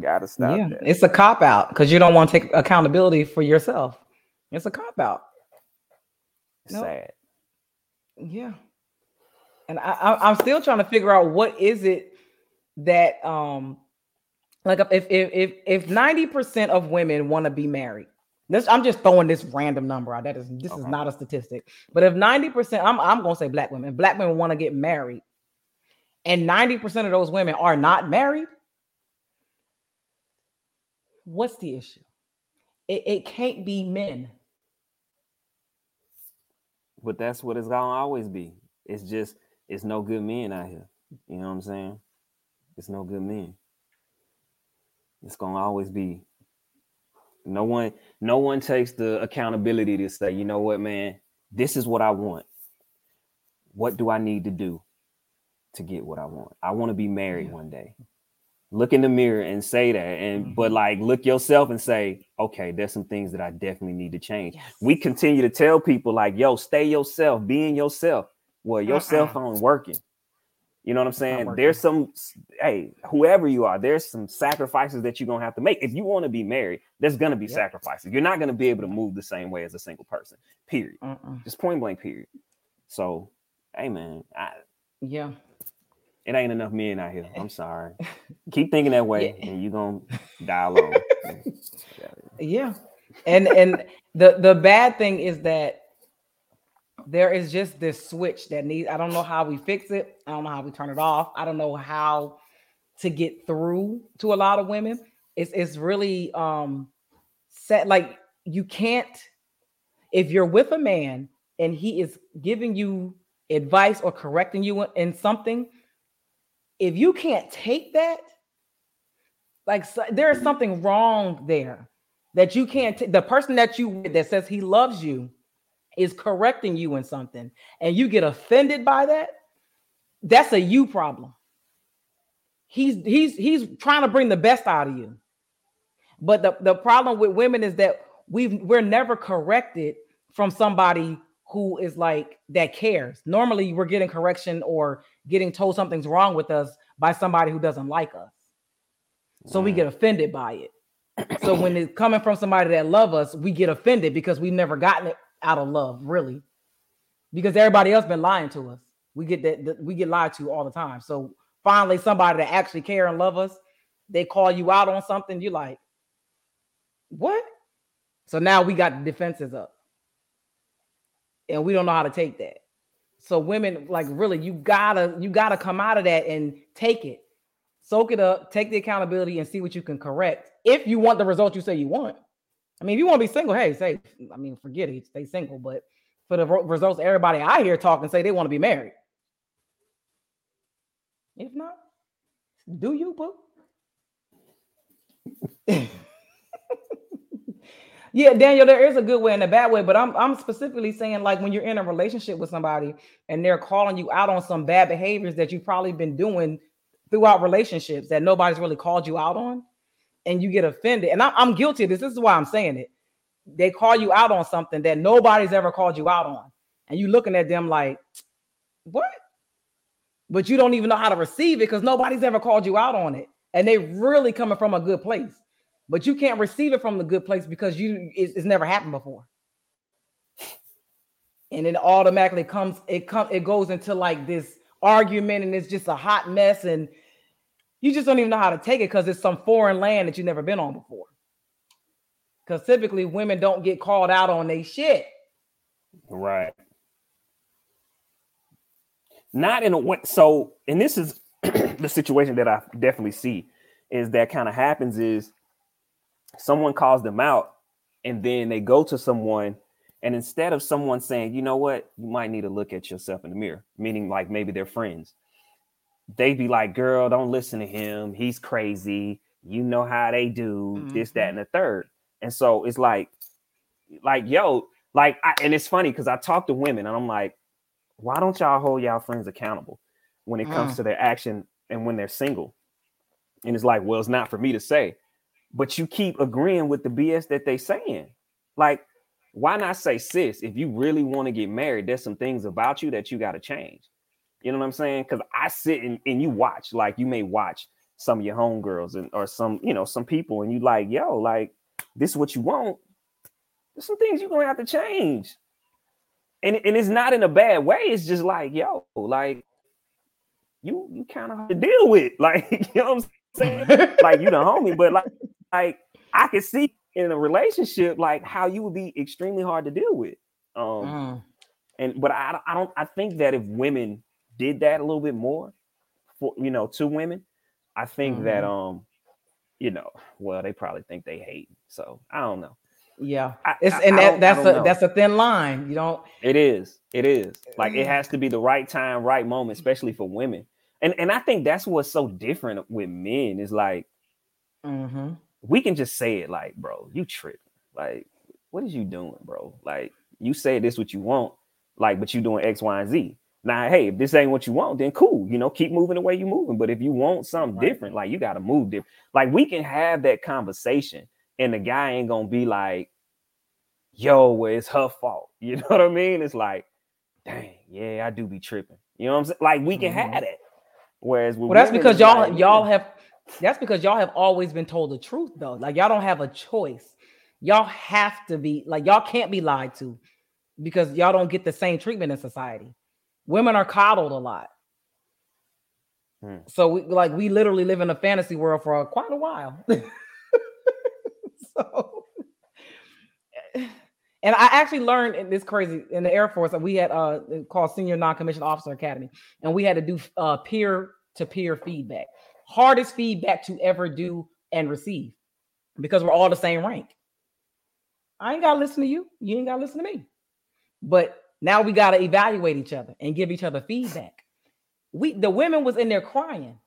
Gotta stop that. It's a cop-out because you don't want to take accountability for yourself. It's a cop-out. Sad. Yeah. And I'm still trying to figure out what is it that like if 90% of women want to be married. I'm just throwing this random number out. This is not a statistic. But if 90%, I'm gonna say black women want to get married. and 90% of those women are not married, what's the issue? It can't be men. But that's what it's gonna always be. It's just, it's no good men out here. You know what I'm saying? It's no good men. It's gonna always be. No one takes the accountability to say, you know what, man, this is what I want. What do I need to do to get what I want? I want to be married one day. Look in the mirror and say that, but like look yourself and say, okay, there's some things that I definitely need to change. Yes. We continue to tell people like, yo, stay yourself, being yourself. Well, your cell phone working. You know what I'm saying? There's some, whoever you are, there's some sacrifices that you're going to have to make. If you want to be married, there's going to be sacrifices. You're not going to be able to move the same way as a single person, period. Just point blank, period. So, hey, man, it ain't enough men out here. I'm sorry. Keep thinking that way and you're going to die alone. And the bad thing is that there is just this switch that needs, I don't know how we fix it. I don't know how we turn it off. I don't know how to get through to a lot of women. It's really set. Like you can't, if you're with a man and he is giving you advice or correcting you in something, if you can't take that, like so, there is something wrong there that you can't, the person that you with that says he loves you is correcting you in something and you get offended by that, that's a you problem. He's trying to bring the best out of you. But the problem with women is that we're never corrected from somebody who is like, that cares. Normally we're getting correction or getting told something's wrong with us by somebody who doesn't like us. So we get offended by it. So when it's coming from somebody that loves us, we get offended because we've never gotten it out of love, really, because everybody else been lying to us. We get that we get lied to all the time. So finally, somebody that actually care and love us, they call you out on something. You're like, what? So now we got the defenses up, and we don't know how to take that. So women, like, really, you gotta come out of that and take it, soak it up, take the accountability, and see what you can correct if you want the result you say you want. I mean, if you want to be single, forget it, stay single. But for the results, everybody I hear talking say they want to be married. If not, do you, boo? Daniel, there is a good way and a bad way, but I'm specifically saying, like, when you're in a relationship with somebody and they're calling you out on some bad behaviors that you've probably been doing throughout relationships that nobody's really called you out on, and you get offended. And I'm guilty of this. This is why I'm saying it. They call you out on something that nobody's ever called you out on. And you looking at them like, what? But you don't even know how to receive it because nobody's ever called you out on it. And they really coming from a good place. But you can't receive it from the good place because it's never happened before. And it automatically goes into like this argument and it's just a hot mess and you just don't even know how to take it because it's some foreign land that you've never been on before. Because typically women don't get called out on their shit. Right. Not in a way. So, and this is the situation that I definitely see is that kind of happens is someone calls them out and then they go to someone. And instead of someone saying, you know what, you might need to look at yourself in the mirror, meaning like maybe they're friends. They be like, girl, don't listen to him. He's crazy. You know how they do this, that, and the third. And so it's like, yo, like, and it's funny because I talk to women and I'm like, why don't y'all hold y'all friends accountable when it comes to their action and when they're single? And it's like, well, it's not for me to say, but you keep agreeing with the BS that they saying. Like, why not say, sis, if you really want to get married, there's some things about you that you got to change. You know what I'm saying? Because I sit and you watch, like you may watch some of your homegirls or some, you know, some people and you like, yo, like this is what you want. There's some things you're going to have to change. And it's not in a bad way. It's just like, yo, like you kind of have to deal with, like, you know what I'm saying? Like you the homie, but like I could see in a relationship, like how you would be extremely hard to deal with. But I think that if women did that a little bit more for, you know, to women. I think mm-hmm. that, you know, well, they probably think they hate. So I don't know. Yeah, that's a thin line. You don't. It is. Like it has to be the right time, right moment, especially for women. And I think that's what's so different with men is like, mm-hmm. we can just say it, like, bro, you tripping. Like, what is you doing, bro? Like, you said this what you want, like, but you doing X, Y, and Z. Now, hey, if this ain't what you want, then cool, you know, keep moving the way you moving. But if you want something right. different, like, you got to move different. Like, we can have that conversation. And the guy ain't gonna be like, yo, well, it's her fault. You know what I mean? It's like, dang, yeah, I do be tripping. You know what I'm saying? Like, we can mm-hmm. have that. Whereas, well, that's because y'all have always been told the truth, though. Like, y'all don't have a choice. Y'all have to be, like, y'all can't be lied to because y'all don't get the same treatment in society. Women are coddled a lot. So we literally live in a fantasy world for quite a while. So, and I actually learned in this crazy in the Air Force that we had called Senior Non-Commissioned Officer Academy, and we had to do peer-to-peer feedback, hardest feedback to ever do and receive, because we're all the same rank. I ain't gotta listen to you. You ain't gotta listen to me. But now we gotta evaluate each other and give each other feedback. The women was in there crying.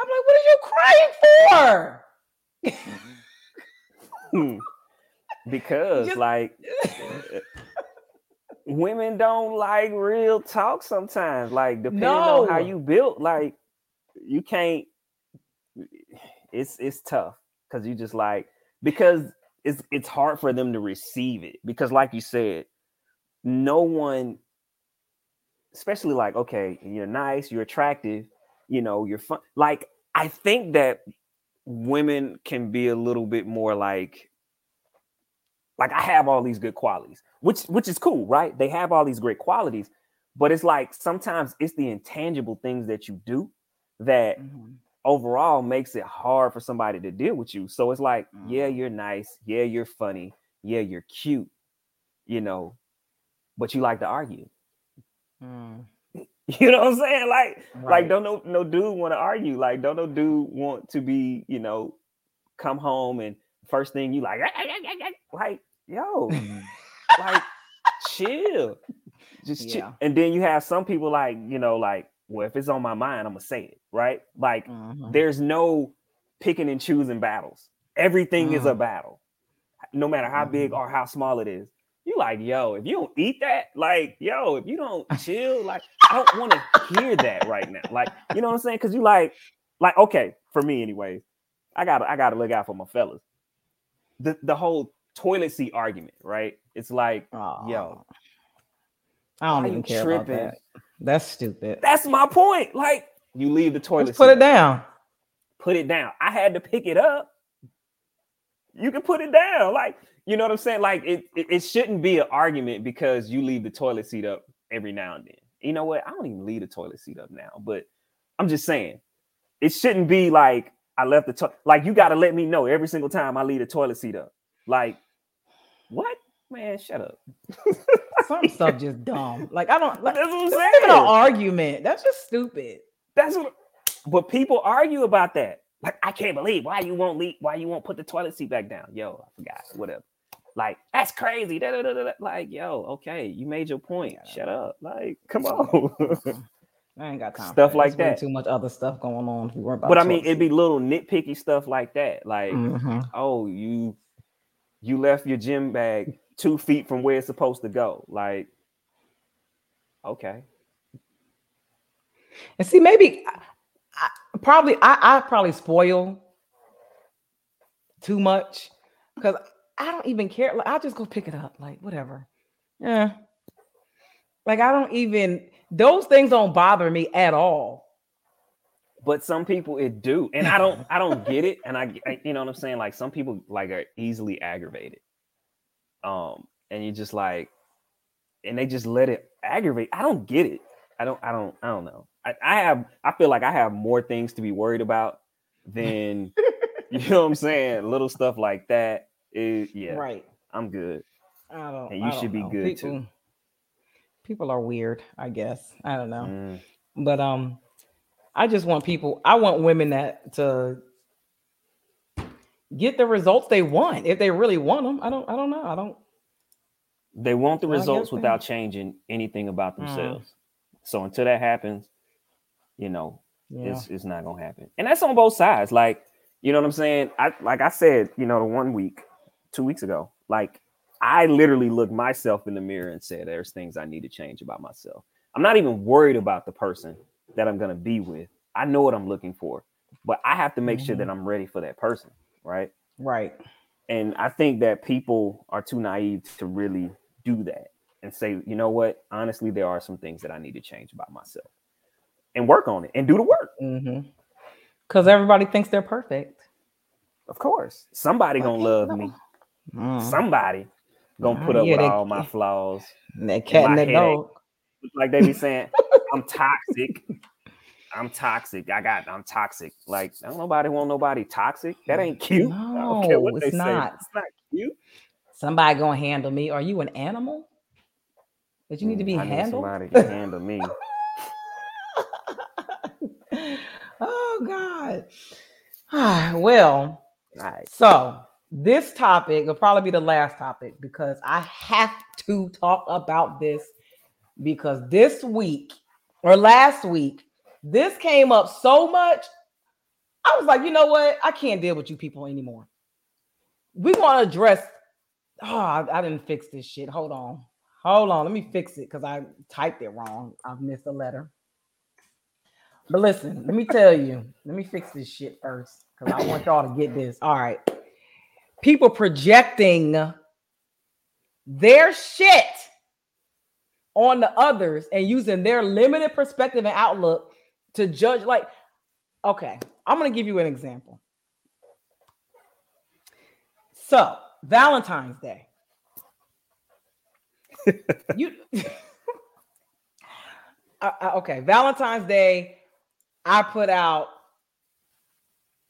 I'm like, what are you crying for? Because like women don't like real talk sometimes, like depending on how you built, like you can't, it's tough because you just like, because it's hard for them to receive it, because like you said, no one, especially like, okay, you're nice, you're attractive, you know, you're fun. Like, I think that women can be a little bit more like I have all these good qualities, which is cool, right? They have all these great qualities, but it's like sometimes it's the intangible things that you do that mm-hmm. overall makes it hard for somebody to deal with you. So it's like, mm-hmm. yeah, you're nice, yeah, you're funny, yeah, you're cute, you know, but you like to argue. Mm. You know what I'm saying? Like, right. like don't no dude want to argue. Like, don't no dude want to be, you know, come home and first thing you like yo, like chill, just chill. And then you have some people like, you know, like, well, if it's on my mind, I'm gonna say it, right? Like, mm-hmm. there's no picking and choosing battles. Everything mm-hmm. is a battle, no matter how mm-hmm. big or how small it is. You like, yo, if you don't eat that, like, yo, if you don't chill, like, I don't want to hear that right now. Like, you know what I'm saying? Because you like, okay, for me anyways, I gotta look out for my fellas. The whole toilet seat argument, right? It's like, yo, I don't even care tripping? About that. That's stupid. That's my point. Like, you leave the toilet seat. Put it down. Put it down. I had to pick it up. You can put it down. Like, you know what I'm saying? Like, it shouldn't be an argument because you leave the toilet seat up every now and then. You know what? I don't even leave the toilet seat up now, but I'm just saying it shouldn't be like I left the toilet. Like, you got to let me know every single time I leave the toilet seat up. Like, what? Man, shut up. Some stuff just dumb. Like, I don't like, that's what I'm saying. Even an argument. That's just stupid. That's what, but people argue about that. Like, I can't believe why you won't put the toilet seat back down. Yo, I forgot, whatever. Like, that's crazy. Da, da, da, da. Like, yo, okay, you made your point. Shut up. Like, come on. I ain't got time. Stuff for that. Like that. Too much other stuff going on. But I mean, it'd be little nitpicky stuff like that. Like, mm-hmm. oh, you left your gym bag 2 feet from where it's supposed to go. Like, okay. And see, maybe I probably spoil too much because I don't even care. Like, I'll just go pick it up. Like, whatever. Yeah. Like, those things don't bother me at all. But some people it do. And I don't get it. And I, you know what I'm saying? Like, some people like are easily aggravated. And you just like, and they just let it aggravate. I don't get it. I don't know. I feel like I have more things to be worried about than, you know what I'm saying? Little stuff like that. Yeah, right. I'm good. I don't. And you I should be know. Good people, too. People are weird, I guess. I don't know. But I just want people, I want women that to get the results they want if they really want them. I don't know. They want the results without changing anything about themselves. So until that happens, it's not gonna happen. And that's on both sides. Like, you know what I'm saying? I said, the 1 week, 2 weeks ago, like I literally looked myself in the mirror and said, there's things I need to change about myself. I'm not even worried about the person that I'm gonna be with. I know what I'm looking for, but I have to make sure that I'm ready for that person. Right. Right. And I think that people are too naive to really do that and say, you know what? Honestly, there are some things that I need to change about myself and work on it and do the work. Because everybody thinks they're perfect. Of course. Somebody going to love me. Somebody going to put up with all my flaws. That cat and that dog. Like they be saying, I'm toxic. I'm toxic. Like, don't nobody want nobody toxic. That ain't cute. No, I don't care what they say. It's not cute. Somebody gonna handle me. Are you an animal? That you need to be handled? Somebody can handle me. Oh God. Well, all right. So this topic will probably be the last topic because I have to talk about this because this week or last week, this came up so much. I was like, you know what? I can't deal with you people anymore. We want to address. Oh, I didn't fix this shit. Hold on. Let me fix it because I typed it wrong. I've missed a letter. But listen, let me tell you. Let me fix this shit first because I want y'all to get this. All right. People projecting their shit on the others and using their limited perspective and outlook to judge. Like, okay, I'm going to give you an example. So, Valentine's Day. Valentine's Day, I put out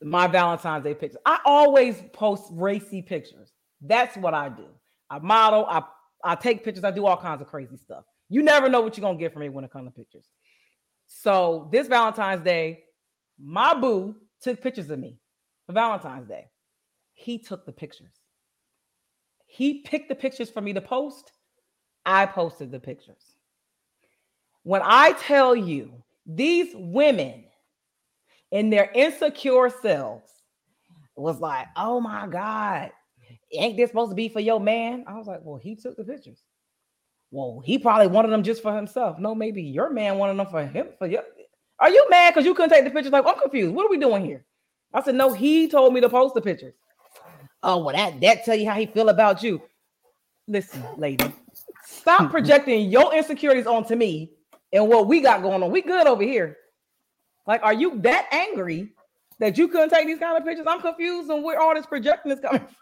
my Valentine's Day picture. I always post racy pictures. That's what I do. I model, I take pictures, I do all kinds of crazy stuff. You never know what you're going to get from me when it comes to pictures. So this Valentine's Day, my boo took pictures of me for Valentine's Day. He took the pictures. He picked the pictures for me to post. I posted the pictures. When I tell you these women in their insecure selves was like, oh my God, ain't this supposed to be for your man? I was like, well, he took the pictures. Well, he probably wanted them just for himself. No, maybe your man wanted them for him. Are you mad because you couldn't take the pictures? Like, I'm confused. What are we doing here? I said, no, he told me to post the pictures. Oh, well, that tell you how he feel about you. Listen, lady, stop projecting your insecurities onto me and what we got going on. We good over here. Like, are you that angry that you couldn't take these kind of pictures? I'm confused on where all this projecting is coming from.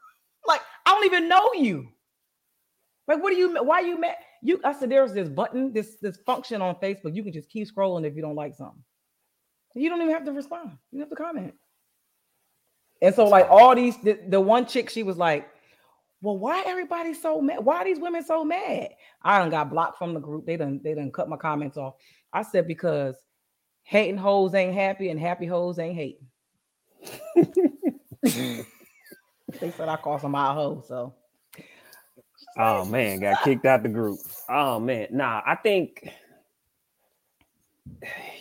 Like, I don't even know you. Like, why are you mad? I said, there's this button, this function on Facebook. You can just keep scrolling if you don't like something. You don't even have to respond. You don't have to comment. And so, like, all these, the one chick, she was like, well, why everybody so mad? Why are these women so mad? I done got blocked from the group. They done cut my comments off. I said, because hating hoes ain't happy and happy hoes ain't hating. They said I call some my hoe, so. Oh man, got kicked out the group. Oh man, nah. I think,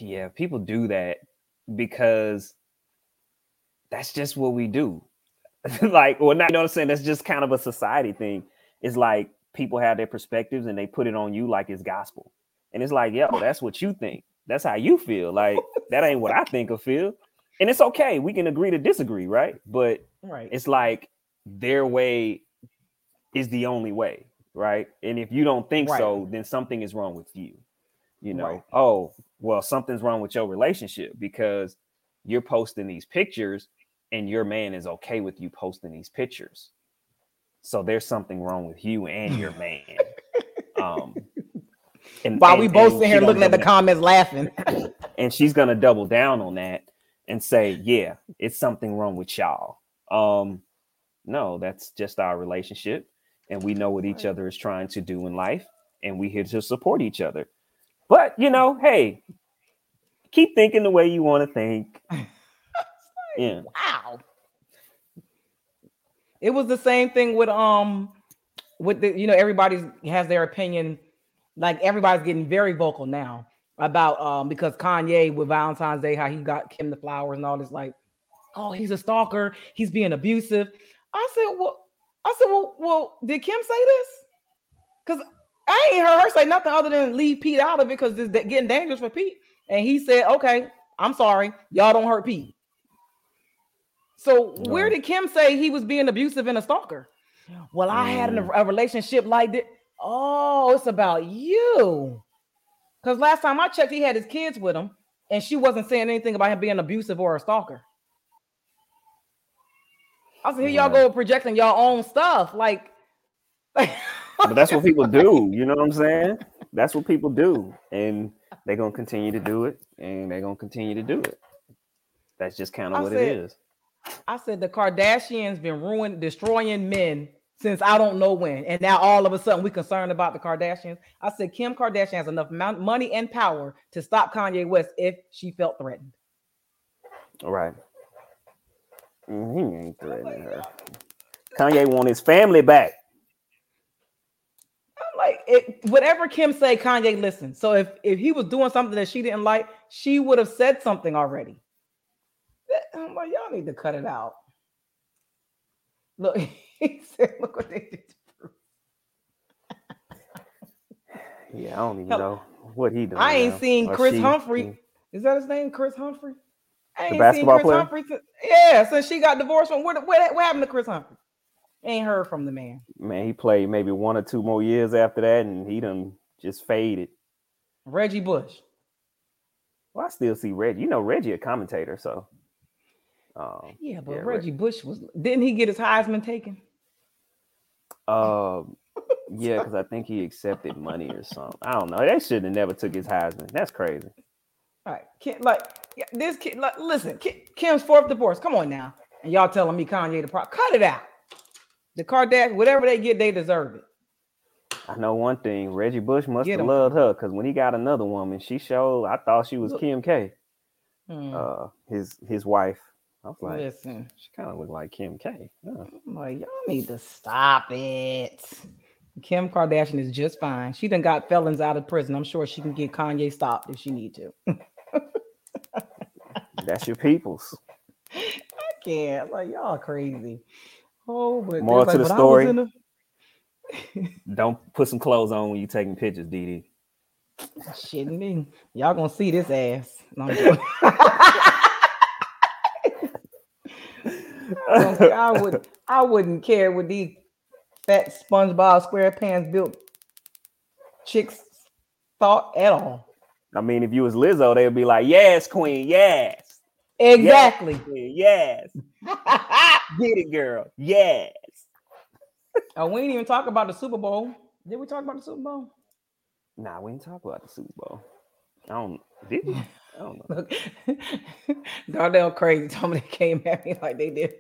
people do that because that's just what we do. Like, well, not, you know what I'm saying? That's just kind of a society thing. It's like people have their perspectives and they put it on you like it's gospel, and it's like, yo, that's what you think. That's how you feel. Like that ain't what I think or feel, and it's okay. We can agree to disagree, right? But right. It's like their way is the only way, right? And if you don't think so, then something is wrong with you. You know, Oh, well, something's wrong with your relationship because you're posting these pictures and your man is okay with you posting these pictures. So there's something wrong with you and your man. And both sit here looking at the comments laughing. And she's going to double down on that and say, yeah, it's something wrong with y'all. No, that's just our relationship, and we know what each other is trying to do in life, and we here to support each other. But hey, Keep thinking the way you want to think. Yeah. Wow. It was the same thing with the, you know, everybody's has their opinion. Like everybody's getting very vocal now about because Kanye with Valentine's Day, how he got Kim the flowers and all this, like, oh, he's a stalker, he's being abusive. I said, well, did Kim say this? Because I ain't heard her say nothing other than leave Pete out of it because it's getting dangerous for Pete. And he said, okay, I'm sorry, y'all don't hurt Pete. So no. Where did Kim say he was being abusive and a stalker? Well, I had a relationship like that. Oh, it's about you. Because last time I checked, he had his kids with him, and she wasn't saying anything about him being abusive or a stalker. I said, here y'all go projecting y'all own stuff. Like but that's what people do. You know what I'm saying? That's what people do. And they're going to continue to do it, and they're going to continue to do it. That's just kind of what it is. I said the Kardashians been ruining, destroying men since I don't know when. And now all of a sudden we concerned about the Kardashians. I said Kim Kardashian has enough money and power to stop Kanye West if she felt threatened. All right. He ain't threatening her. Kanye want his family back. I'm like, whatever Kim say, Kanye listen. So if he was doing something that she didn't like, she would have said something already. I'm like, y'all need to cut it out. Look, he said, look what they did to Bruce. Yeah, I don't even know what he doing. I ain't seen Chris Humphrey. Is that his name? Chris Humphrey? I ain't seen Chris Humphrey. Yeah, since she got divorced from what happened to Chris Humphrey? Ain't heard from the man. Man, he played maybe 1 or 2 more years after that, and he done just faded. Reggie Bush. Well, I still see Reggie. You know, Reggie a commentator, so. Yeah, but yeah, Reggie Bush didn't he get his Heisman taken? Yeah, because I think he accepted money or something. I don't know. They should have never took his Heisman. That's crazy. All right, Kim, like this kid. Like, listen, Kim's 4th divorce. Come on now, and y'all telling me Kanye the prop? Cut it out. The Kardashians, whatever they get, they deserve it. I know one thing: Reggie Bush must have loved her because when he got another woman, she showed. I thought she was Kim K, his wife. I was like, listen, she kind of looked like Kim K. Yeah. I'm like, y'all need to stop it. Kim Kardashian is just fine. She done got felons out of prison. I'm sure she can get Kanye stopped if she need to. That's your peoples. I can't. Like, y'all crazy. Oh, but moral to the story. Don't put some clothes on when you're taking pictures, Dee Dee. Shitting me. Y'all gonna see this ass. No, I'm just... I wouldn't care what these fat SpongeBob SquarePants built chicks thought at all. I mean, if you was Lizzo, they would be like, yes, queen, yes. Exactly. Yes, queen, yes. Get it, girl. Yes. Oh, we didn't even talk about the Super Bowl. Did we talk about the Super Bowl? Nah, we didn't talk about the Super Bowl. Did we? I don't know. Look, Darnell crazy told me they came at me like they did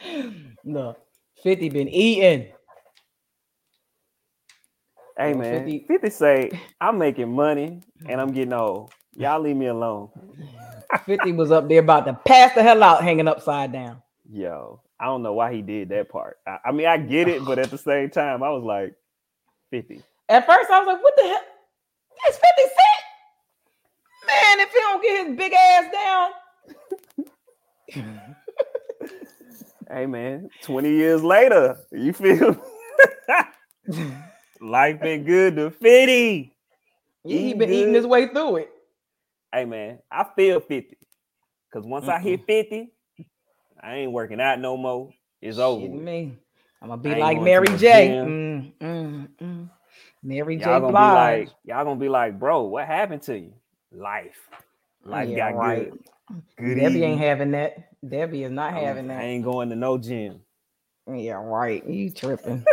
50. Look, 50 been eating. Hey, man, 50 say, I'm making money and I'm getting old. Y'all leave me alone. 50 was up there about to pass the hell out hanging upside down. Yo, I don't know why he did that part. I mean, I get it, but at the same time, I was like, 50. At first, I was like, what the hell? That's 50 Cent. Man, if he don't get his big ass down. Hey, man, 20 years later, you feel me? Life been good to 50. He been eating his way through it. Hey, man, I feel 50. Because once I hit 50, I ain't working out no more. It's over. Me. I'm going to be like Mary J. Mary J. Blige. Y'all gonna be like, bro, what happened to you? Life yeah, got right. Good. Debbie eating. Ain't having that. Debbie is not having that. I ain't going to no gym. Yeah, right. You tripping.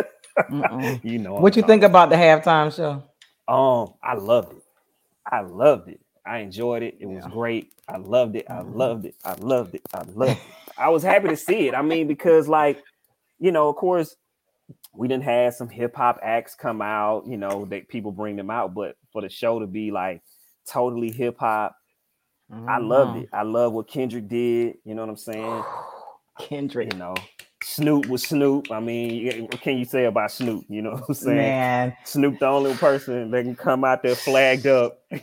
You know what you think about the halftime show? I loved it. I enjoyed it. It was great. I loved it. I loved it. I was happy to see it. I mean, because like, you know, of course, we done had some hip hop acts come out, you know, that people bring them out, but for the show to be like totally hip hop, I loved it. I love what Kendrick did. You know what I'm saying? Kendrick, you know, Snoop was Snoop. I meop, what can you say about Snoop? You know what I'm saying? Man. Snoop, the only person that can come out there flagged up and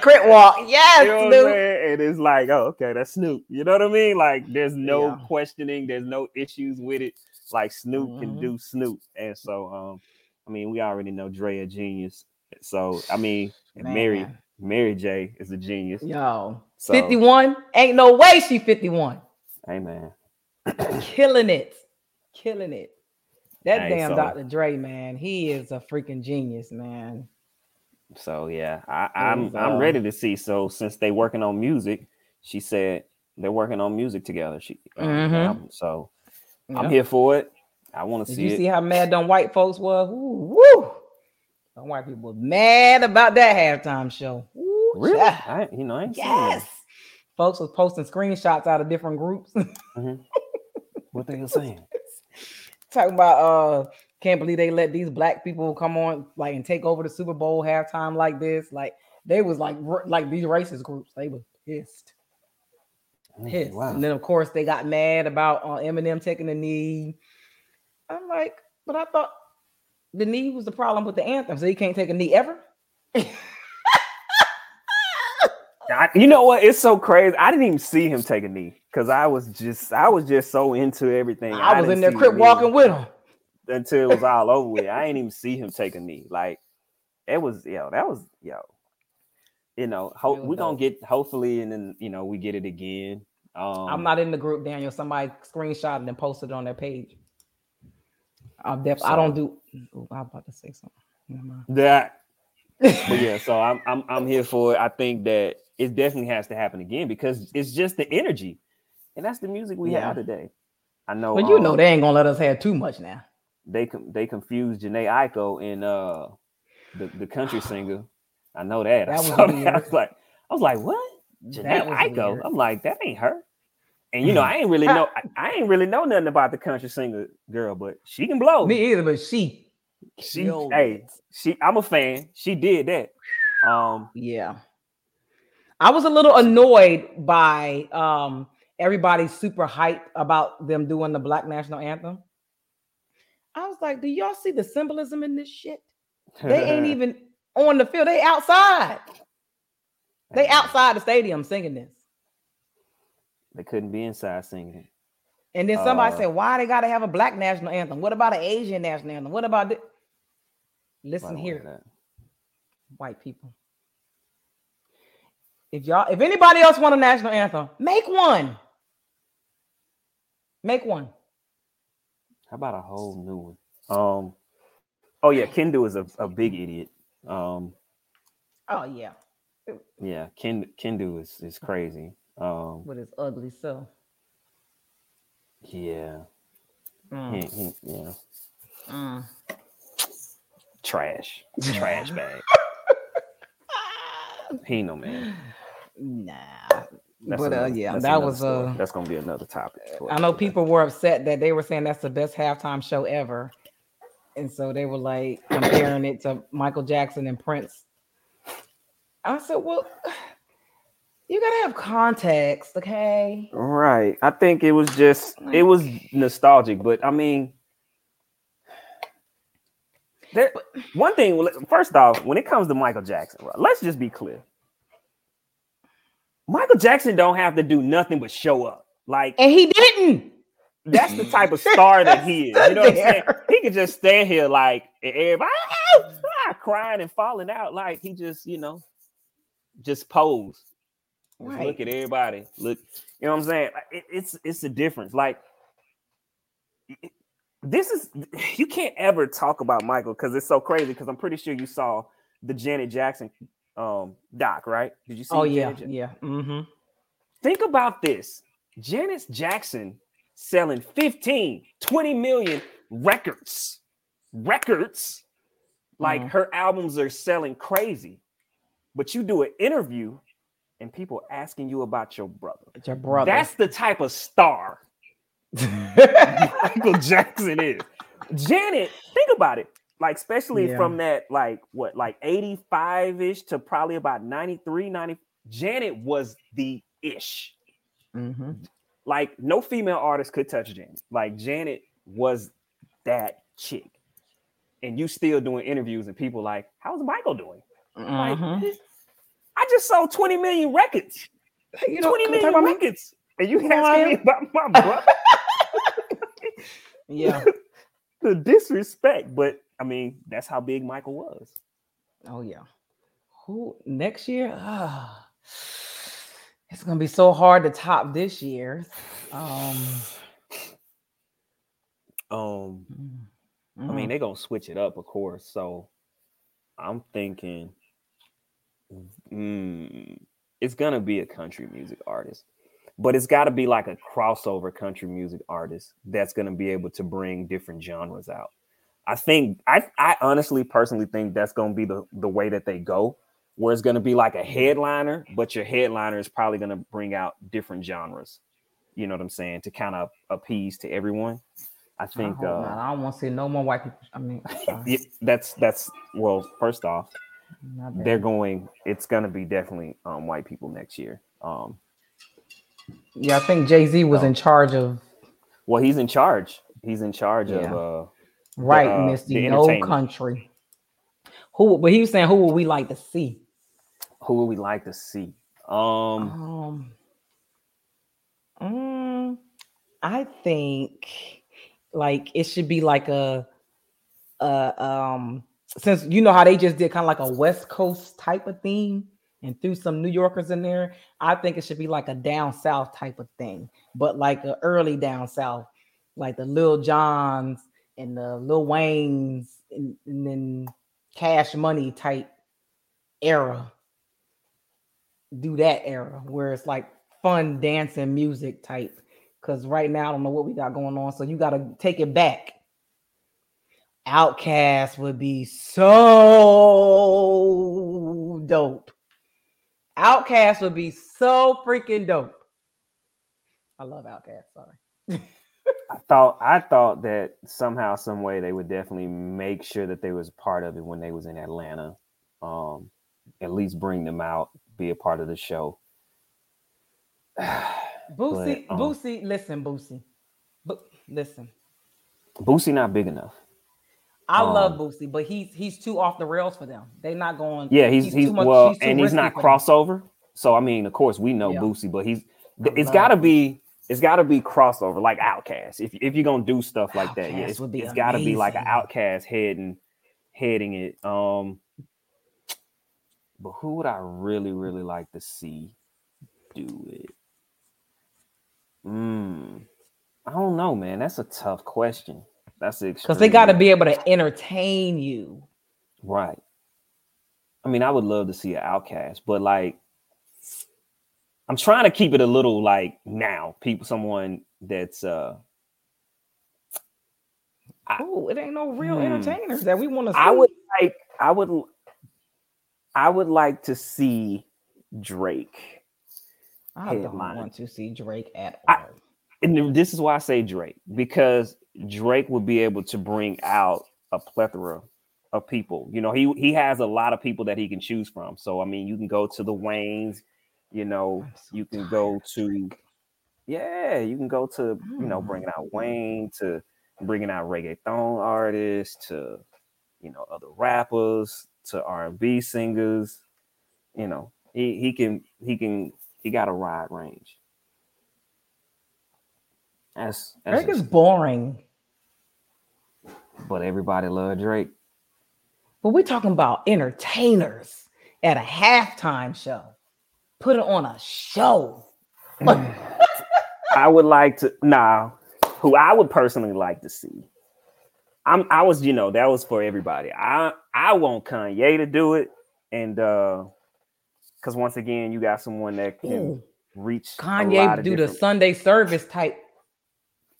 crit walk. Yes, you know Snoop. And it's like, oh, okay, that's Snoop. You know what I mean? Like, there's no questioning. There's no issues with it. Like Snoop can do Snoop. And so, I mean, we already know Dre a genius. So, I mean, and Mary J is a genius. Yo, so, 51? Ain't no way she 51. Amen. Killing it. That damn Dr. Dre, man, he is a freaking genius, man. So yeah, I'm ready to see. So since they working on music, she said they're working on music together. She album, so I'm here for it. I want to see. You see how mad them white folks were? Ooh, woo! Some white people were mad about that halftime show. Ooh, really? I ain't seen it. Folks was posting screenshots out of different groups. What they were saying? Talking about can't believe they let these black people come on like and take over the Super Bowl halftime like this. Like they was like these racist groups. They were pissed. Wow. And then of course they got mad about Eminem taking the knee. I'm like, but I thought the knee was the problem with the anthem, so he can't take a knee ever. You know what? It's so crazy. I didn't even see him take a knee because I was just so into everything. I was in there crib walking with him until it was all over with. I ain't even see him take a knee. Like it was, you know, we're gonna get hopefully, and then you know we get it again. I'm not in the group, Daniel. Somebody screenshot and then posted on their page. I don't do. Ooh, I'm about to say something. Never mind. But yeah, so I'm here for it. I think that it definitely has to happen again because it's just the energy, and that's the music we have today. I know, but you know they ain't gonna let us have too much now. They confused Jhené Aiko and the country singer. I know that. That was weird. I was like, what? Jhené Aiko? Weird. I'm like, that ain't her. And you know, I ain't really know nothing about the country singer girl, but she can blow. Me either, but she I'm a fan. She did that. I was a little annoyed by everybody's super hype about them doing the Black National Anthem. I was like, do y'all see the symbolism in this shit? They ain't even on the field. They outside. They outside the stadium singing this. They couldn't be inside singing it. And then somebody said, why they got to have a Black National Anthem? What about an Asian National Anthem? What about this? Listen here, white people. If anybody else want a national anthem, make one. How about a whole new one? Kendu is a big idiot. Kendu is crazy. With his ugly self. Yeah. Mm. Yeah. Mm. Trash bag. He no man. Nah. That's gonna be another topic. I know people were upset that they were saying that's the best halftime show ever, and so they were like comparing it to Michael Jackson and Prince. I said, well. You gotta have context, okay? Right. I think it was just nostalgic, but I mean, one thing. First off, when it comes to Michael Jackson, let's just be clear. Michael Jackson don't have to do nothing but show up, and he didn't. That's the type of star that he is. You know what I'm saying? He could just stand here and everybody crying and falling out, he just just posed. Right. Look at everybody. Look, you know what I'm saying? It's the difference. You can't ever talk about Michael because it's so crazy. Because I'm pretty sure you saw the Janet Jackson doc, right? Did you see? Oh yeah, yeah. Mm-hmm. Think about this: Janet Jackson selling 15, 20 million records. Her albums are selling crazy, but you do an interview. And people asking you about your brother. That's the type of star Michael Jackson is. Janet, think about it. Like, especially from that, like, what, like 85-ish to probably about 93, 90. Janet was the ish. Mm-hmm. Like, no female artist could touch Janet. Like, Janet was that chick. And you still doing interviews and people like, how's Michael doing? Mm-hmm. Like, I just sold 20 million records. You know, 20 million records. And you asking me about my brother? Yeah. The disrespect. But, I mean, that's how big Michael was. Oh, yeah. Who next year? It's going to be so hard to top this year. I mean, they're going to switch it up, of course. So I'm thinking it's going to be a country music artist. But it's got to be like a crossover country music artist that's going to be able to bring different genres out. I think, I honestly, personally think that's going to be the way that they go, where it's going to be like a headliner, but your headliner is probably going to bring out different genres. You know what I'm saying? To kind of appease to everyone. I think I don't want to see no more white people. I mean, well, first off, it's going to be definitely white people next year. I think Jay-Z was in charge of. Well, he's in charge. He's in charge of. Right, Misty. No country. But he was saying, who would we like to see? Who would we like to see? I think like it should be like a since you know how they just did kind of like a West Coast type of thing. And threw some New Yorkers in there. I think it should be like a down south type of thing, but like an early down south, like the Lil Johns and the Lil Waynes and then Cash Money type era. Do that era where it's like fun dancing music type. Because right now I don't know what we got going on, so you got to take it back. Outkast would be so dope. Outkast would be so freaking dope. I love Outkast. Sorry. I thought that somehow, some way, they would definitely make sure that they was part of it when they was in Atlanta. At least bring them out, be a part of the show. Boosie, listen. Boosie not big enough. I love Boosie, but he's too off the rails for them. They're not going. Yeah, he's not crossover. So I mean, of course we know Boosie, but it's got to be crossover, like Outkast. If you're gonna do stuff like that, it's got to be like an Outkast heading it. But who would I really, really like to see do it? I don't know, man. That's a tough question. That's because they got to be able to entertain you, right? I mean, I would love to see an Outkast, but like, I'm trying to keep it a little like now. Someone that's it ain't no real entertainers that we want to see. I would like to see Drake. I don't want to see Drake at all. And this is why I say Drake, because Drake would be able to bring out a plethora of people. You know, he has a lot of people that he can choose from. So, I mean, you can go to the Waynes, you know, you can go to, you know, bringing out Wayne, to bringing out reggaeton artists, to, you know, other rappers, to R&B singers. You know, he got a wide range. Drake is boring, but everybody loves Drake. But we're talking about entertainers at a halftime show. Put it on a show. I would like to. Who I would personally like to see. That was for everybody. I want Kanye to do it, and because once again, you got someone that can reach Kanye do the Sunday service type.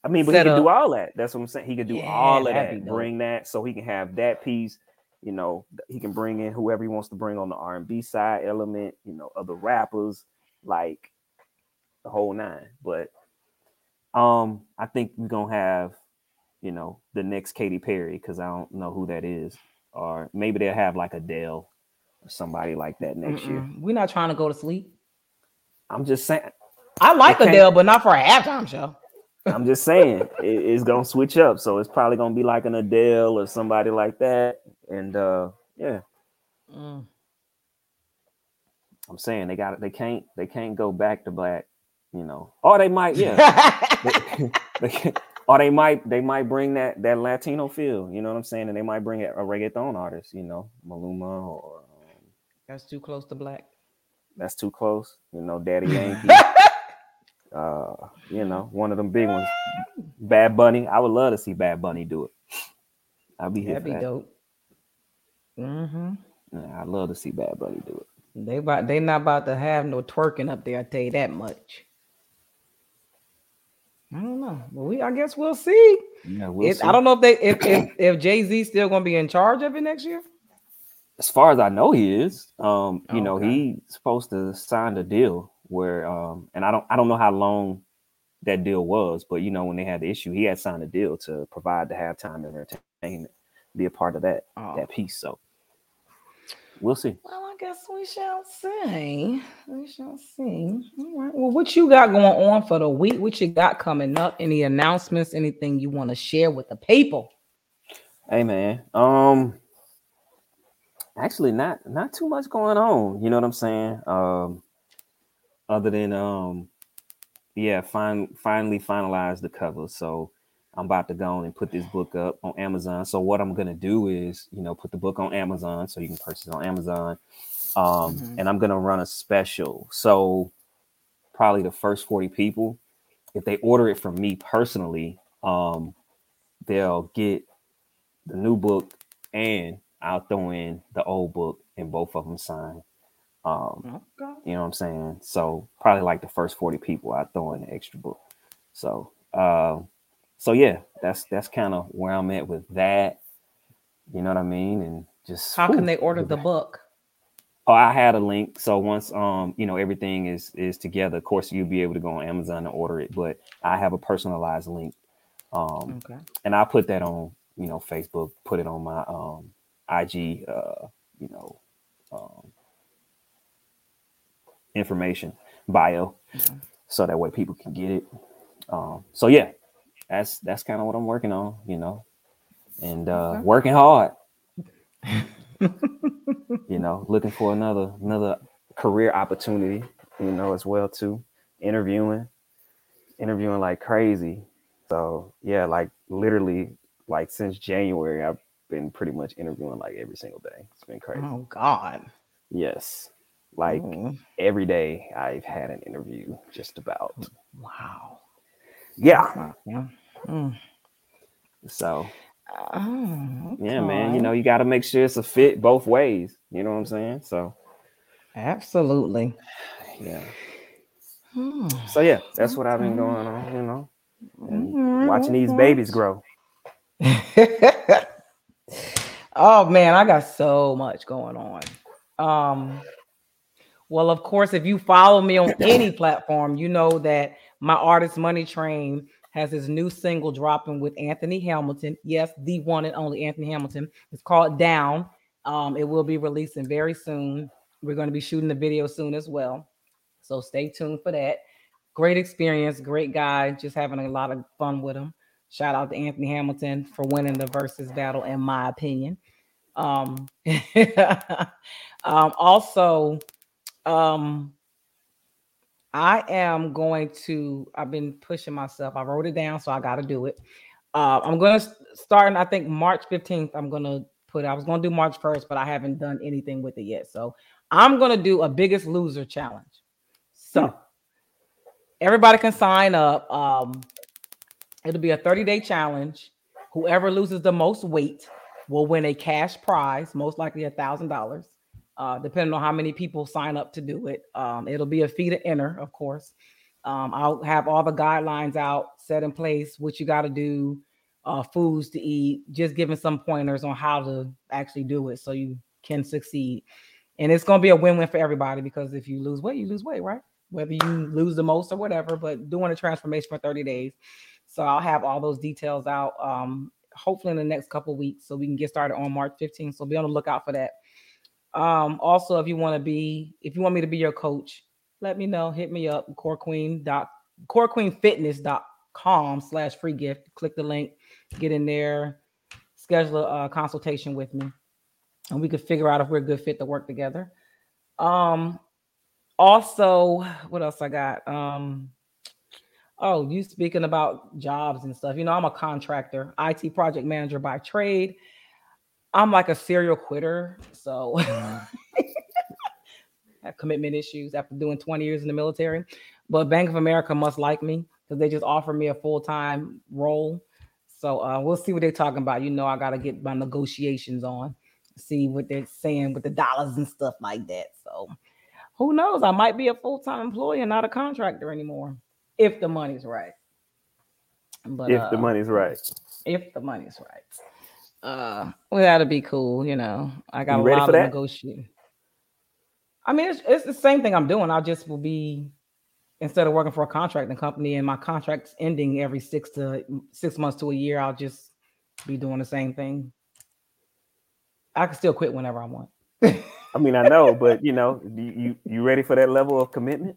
I mean, but he can do all that. That's what I'm saying. He can do all of that. Bring that, so he can have that piece. You know, he can bring in whoever he wants to bring on the R&B side element. You know, other rappers, like the whole nine. But I think we're going to have, you know, the next Katy Perry, because I don't know who that is. Or maybe they'll have like Adele or somebody like that next year. We're not trying to go to sleep. I'm just saying. I like Adele, but not for a halftime show. I'm just saying it's going to switch up. So it's probably going to be like an Adele or somebody like that. And yeah. Mm. I'm saying they can't go back to black, you know. Or they might, they might bring that Latino feel, you know what I'm saying? And they might bring a reggaeton artist, you know, Maluma or that's too close to black. That's too close, you know, Daddy Yankee. You know, one of them big ones. Bad Bunny. I would love to see Bad Bunny do it. I'll be here. That'd be dope. Mm-hmm. Yeah, I'd love to see Bad Bunny do it. They not about to have no twerking up there, I tell you that much. I don't know. Well, I guess we'll see. Yeah, we'll see. I don't know if Jay-Z still gonna be in charge of it next year. As far as I know, he is. You know, he's supposed to sign the deal where and I don't know how long that deal was, but you know, when they had the issue, he had signed a deal to provide the halftime entertainment, be a part of that piece. So we'll see. Well, I guess we shall see. We shall see. All right. Well, what you got going on for the week? What you got coming up? Any announcements? Anything you want to share with the people? Hey, man. Actually, not too much going on. You know what I'm saying? Other than finally finalized the cover. So I'm about to go on and put this book up on Amazon. So what I'm going to do is, you know, put the book on Amazon so you can purchase it on Amazon. And I'm going to run a special. So probably the first 40 people, if they order it from me personally, they'll get the new book and I'll throw in the old book and both of them signed. You know what I'm saying? So probably like the first 40 people, I throw in the extra book. So, so yeah, that's kind of where I'm at with that. You know what I mean? And just how can they order the book? Oh, I had a link. So once you know, everything is together, of course you'll be able to go on Amazon and order it. But I have a personalized link, and I put that on, you know, Facebook, put it on my IG, you know, information bio, so that way people can get it. So yeah. That's kind of what I'm working on, you know, and working hard, you know, looking for another career opportunity, you know, as well too, interviewing like crazy. So yeah, like literally like since January, I've been pretty much interviewing like every single day. It's been crazy. Oh God. Yes. Like every day I've had an interview just about. Wow. Yeah. So, yeah, man, you know, you got to make sure it's a fit both ways. You know what I'm saying? So, absolutely. Yeah. So, yeah, that's what I've been going on, you know, and watching these babies grow. Oh, man, I got so much going on. Well, of course, if you follow me on any platform, you know that my artist Money Train has his new single dropping with Anthony Hamilton. Yes, the one and only Anthony Hamilton. It's called Down. It will be releasing very soon. We're going to be shooting the video soon as well. So stay tuned for that. Great experience. Great guy. Just having a lot of fun with him. Shout out to Anthony Hamilton for winning the versus battle, in my opinion. Also, I've been pushing myself. I wrote it down, so I got to do it. I'm going to start, I think, March 15th. I was going to do March 1st, but I haven't done anything with it yet. So I'm going to do a Biggest Loser challenge. So everybody can sign up. It'll be a 30-day challenge. Whoever loses the most weight will win a cash prize, most likely $1,000. Depending on how many people sign up to do it. It'll be a fee to enter, of course. I'll have all the guidelines out, set in place, what you got to do, foods to eat, just giving some pointers on how to actually do it so you can succeed. And it's going to be a win-win for everybody, because if you lose weight, right? whether you lose the most or whatever, but doing a transformation for 30 days. So I'll have all those details out hopefully in the next couple of weeks so we can get started on March 15th. So be on the lookout for that. Also, if you want me to be your coach, let me know. Hit me up, corequeenfitness.com/free gift. Click the link, get in there, schedule a consultation with me, and we could figure out if we're a good fit to work together. Also, what else I got? Oh, you speaking about jobs and stuff. You know, I'm a contractor, IT project manager by trade. I'm like a serial quitter. So I have commitment issues after doing 20 years in the military. But Bank of America must like me because they just offered me a full-time role. So we'll see what they're talking about. You know, I got to get my negotiations on, see what they're saying with the dollars and stuff like that. So who knows? I might be a full-time employee and not a contractor anymore. If the money's right. But if the money's right. If the money's right. Well, that'll be cool, you know. I got a lot of negotiating. I mean, it's the same thing I'm doing. I just will be, instead of working for a contracting company and my contract's ending every 6 months to a year, I'll just be doing the same thing. I can still quit whenever I want. I mean, I know, but you know, you ready for that level of commitment?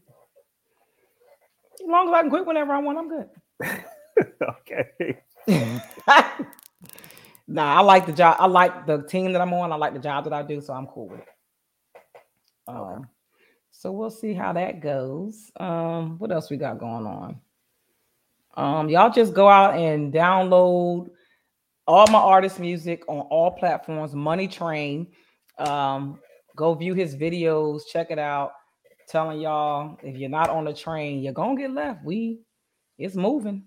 As long as I can quit whenever I want, I'm good. Okay. Nah, I like the job. I like the team that I'm on. I like the job that I do, so I'm cool with it. Okay. So we'll see how that goes. What else we got going on? Y'all just go out and download all my artist music on all platforms. Money Train. Go view his videos. Check it out. Telling y'all, if you're not on the train, you're gonna get left. It's moving.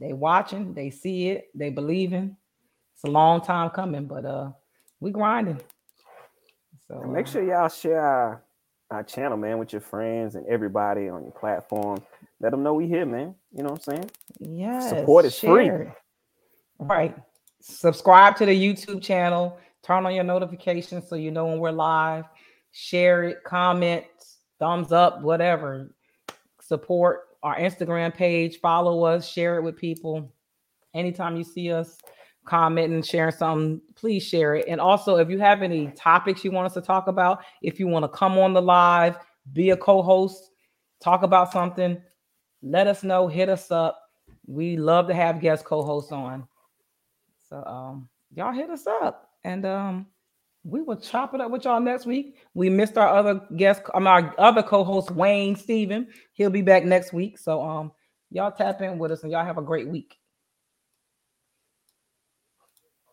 They watching, they see it, they believing. It's a long time coming, but we grinding. So make sure y'all share our channel, man, with your friends and everybody on your platform. Let them know we here, man. You know what I'm saying? Yeah. Support is free. Right. Subscribe to the YouTube channel. Turn on your notifications so you know when we're live. Share it. Comment. Thumbs up, whatever. Support our Instagram page. Follow us. Share it with people. Anytime you see us commenting, sharing something, please share it. And also, if you have any topics you want us to talk about, if you want to come on the live, be a co-host, talk about something, let us know. Hit us up. We love to have guest co-hosts on. So y'all hit us up. And we will chop it up with y'all next week. We missed our other guest, our other co-host, Wayne Steven. He'll be back next week. So y'all tap in with us and y'all have a great week.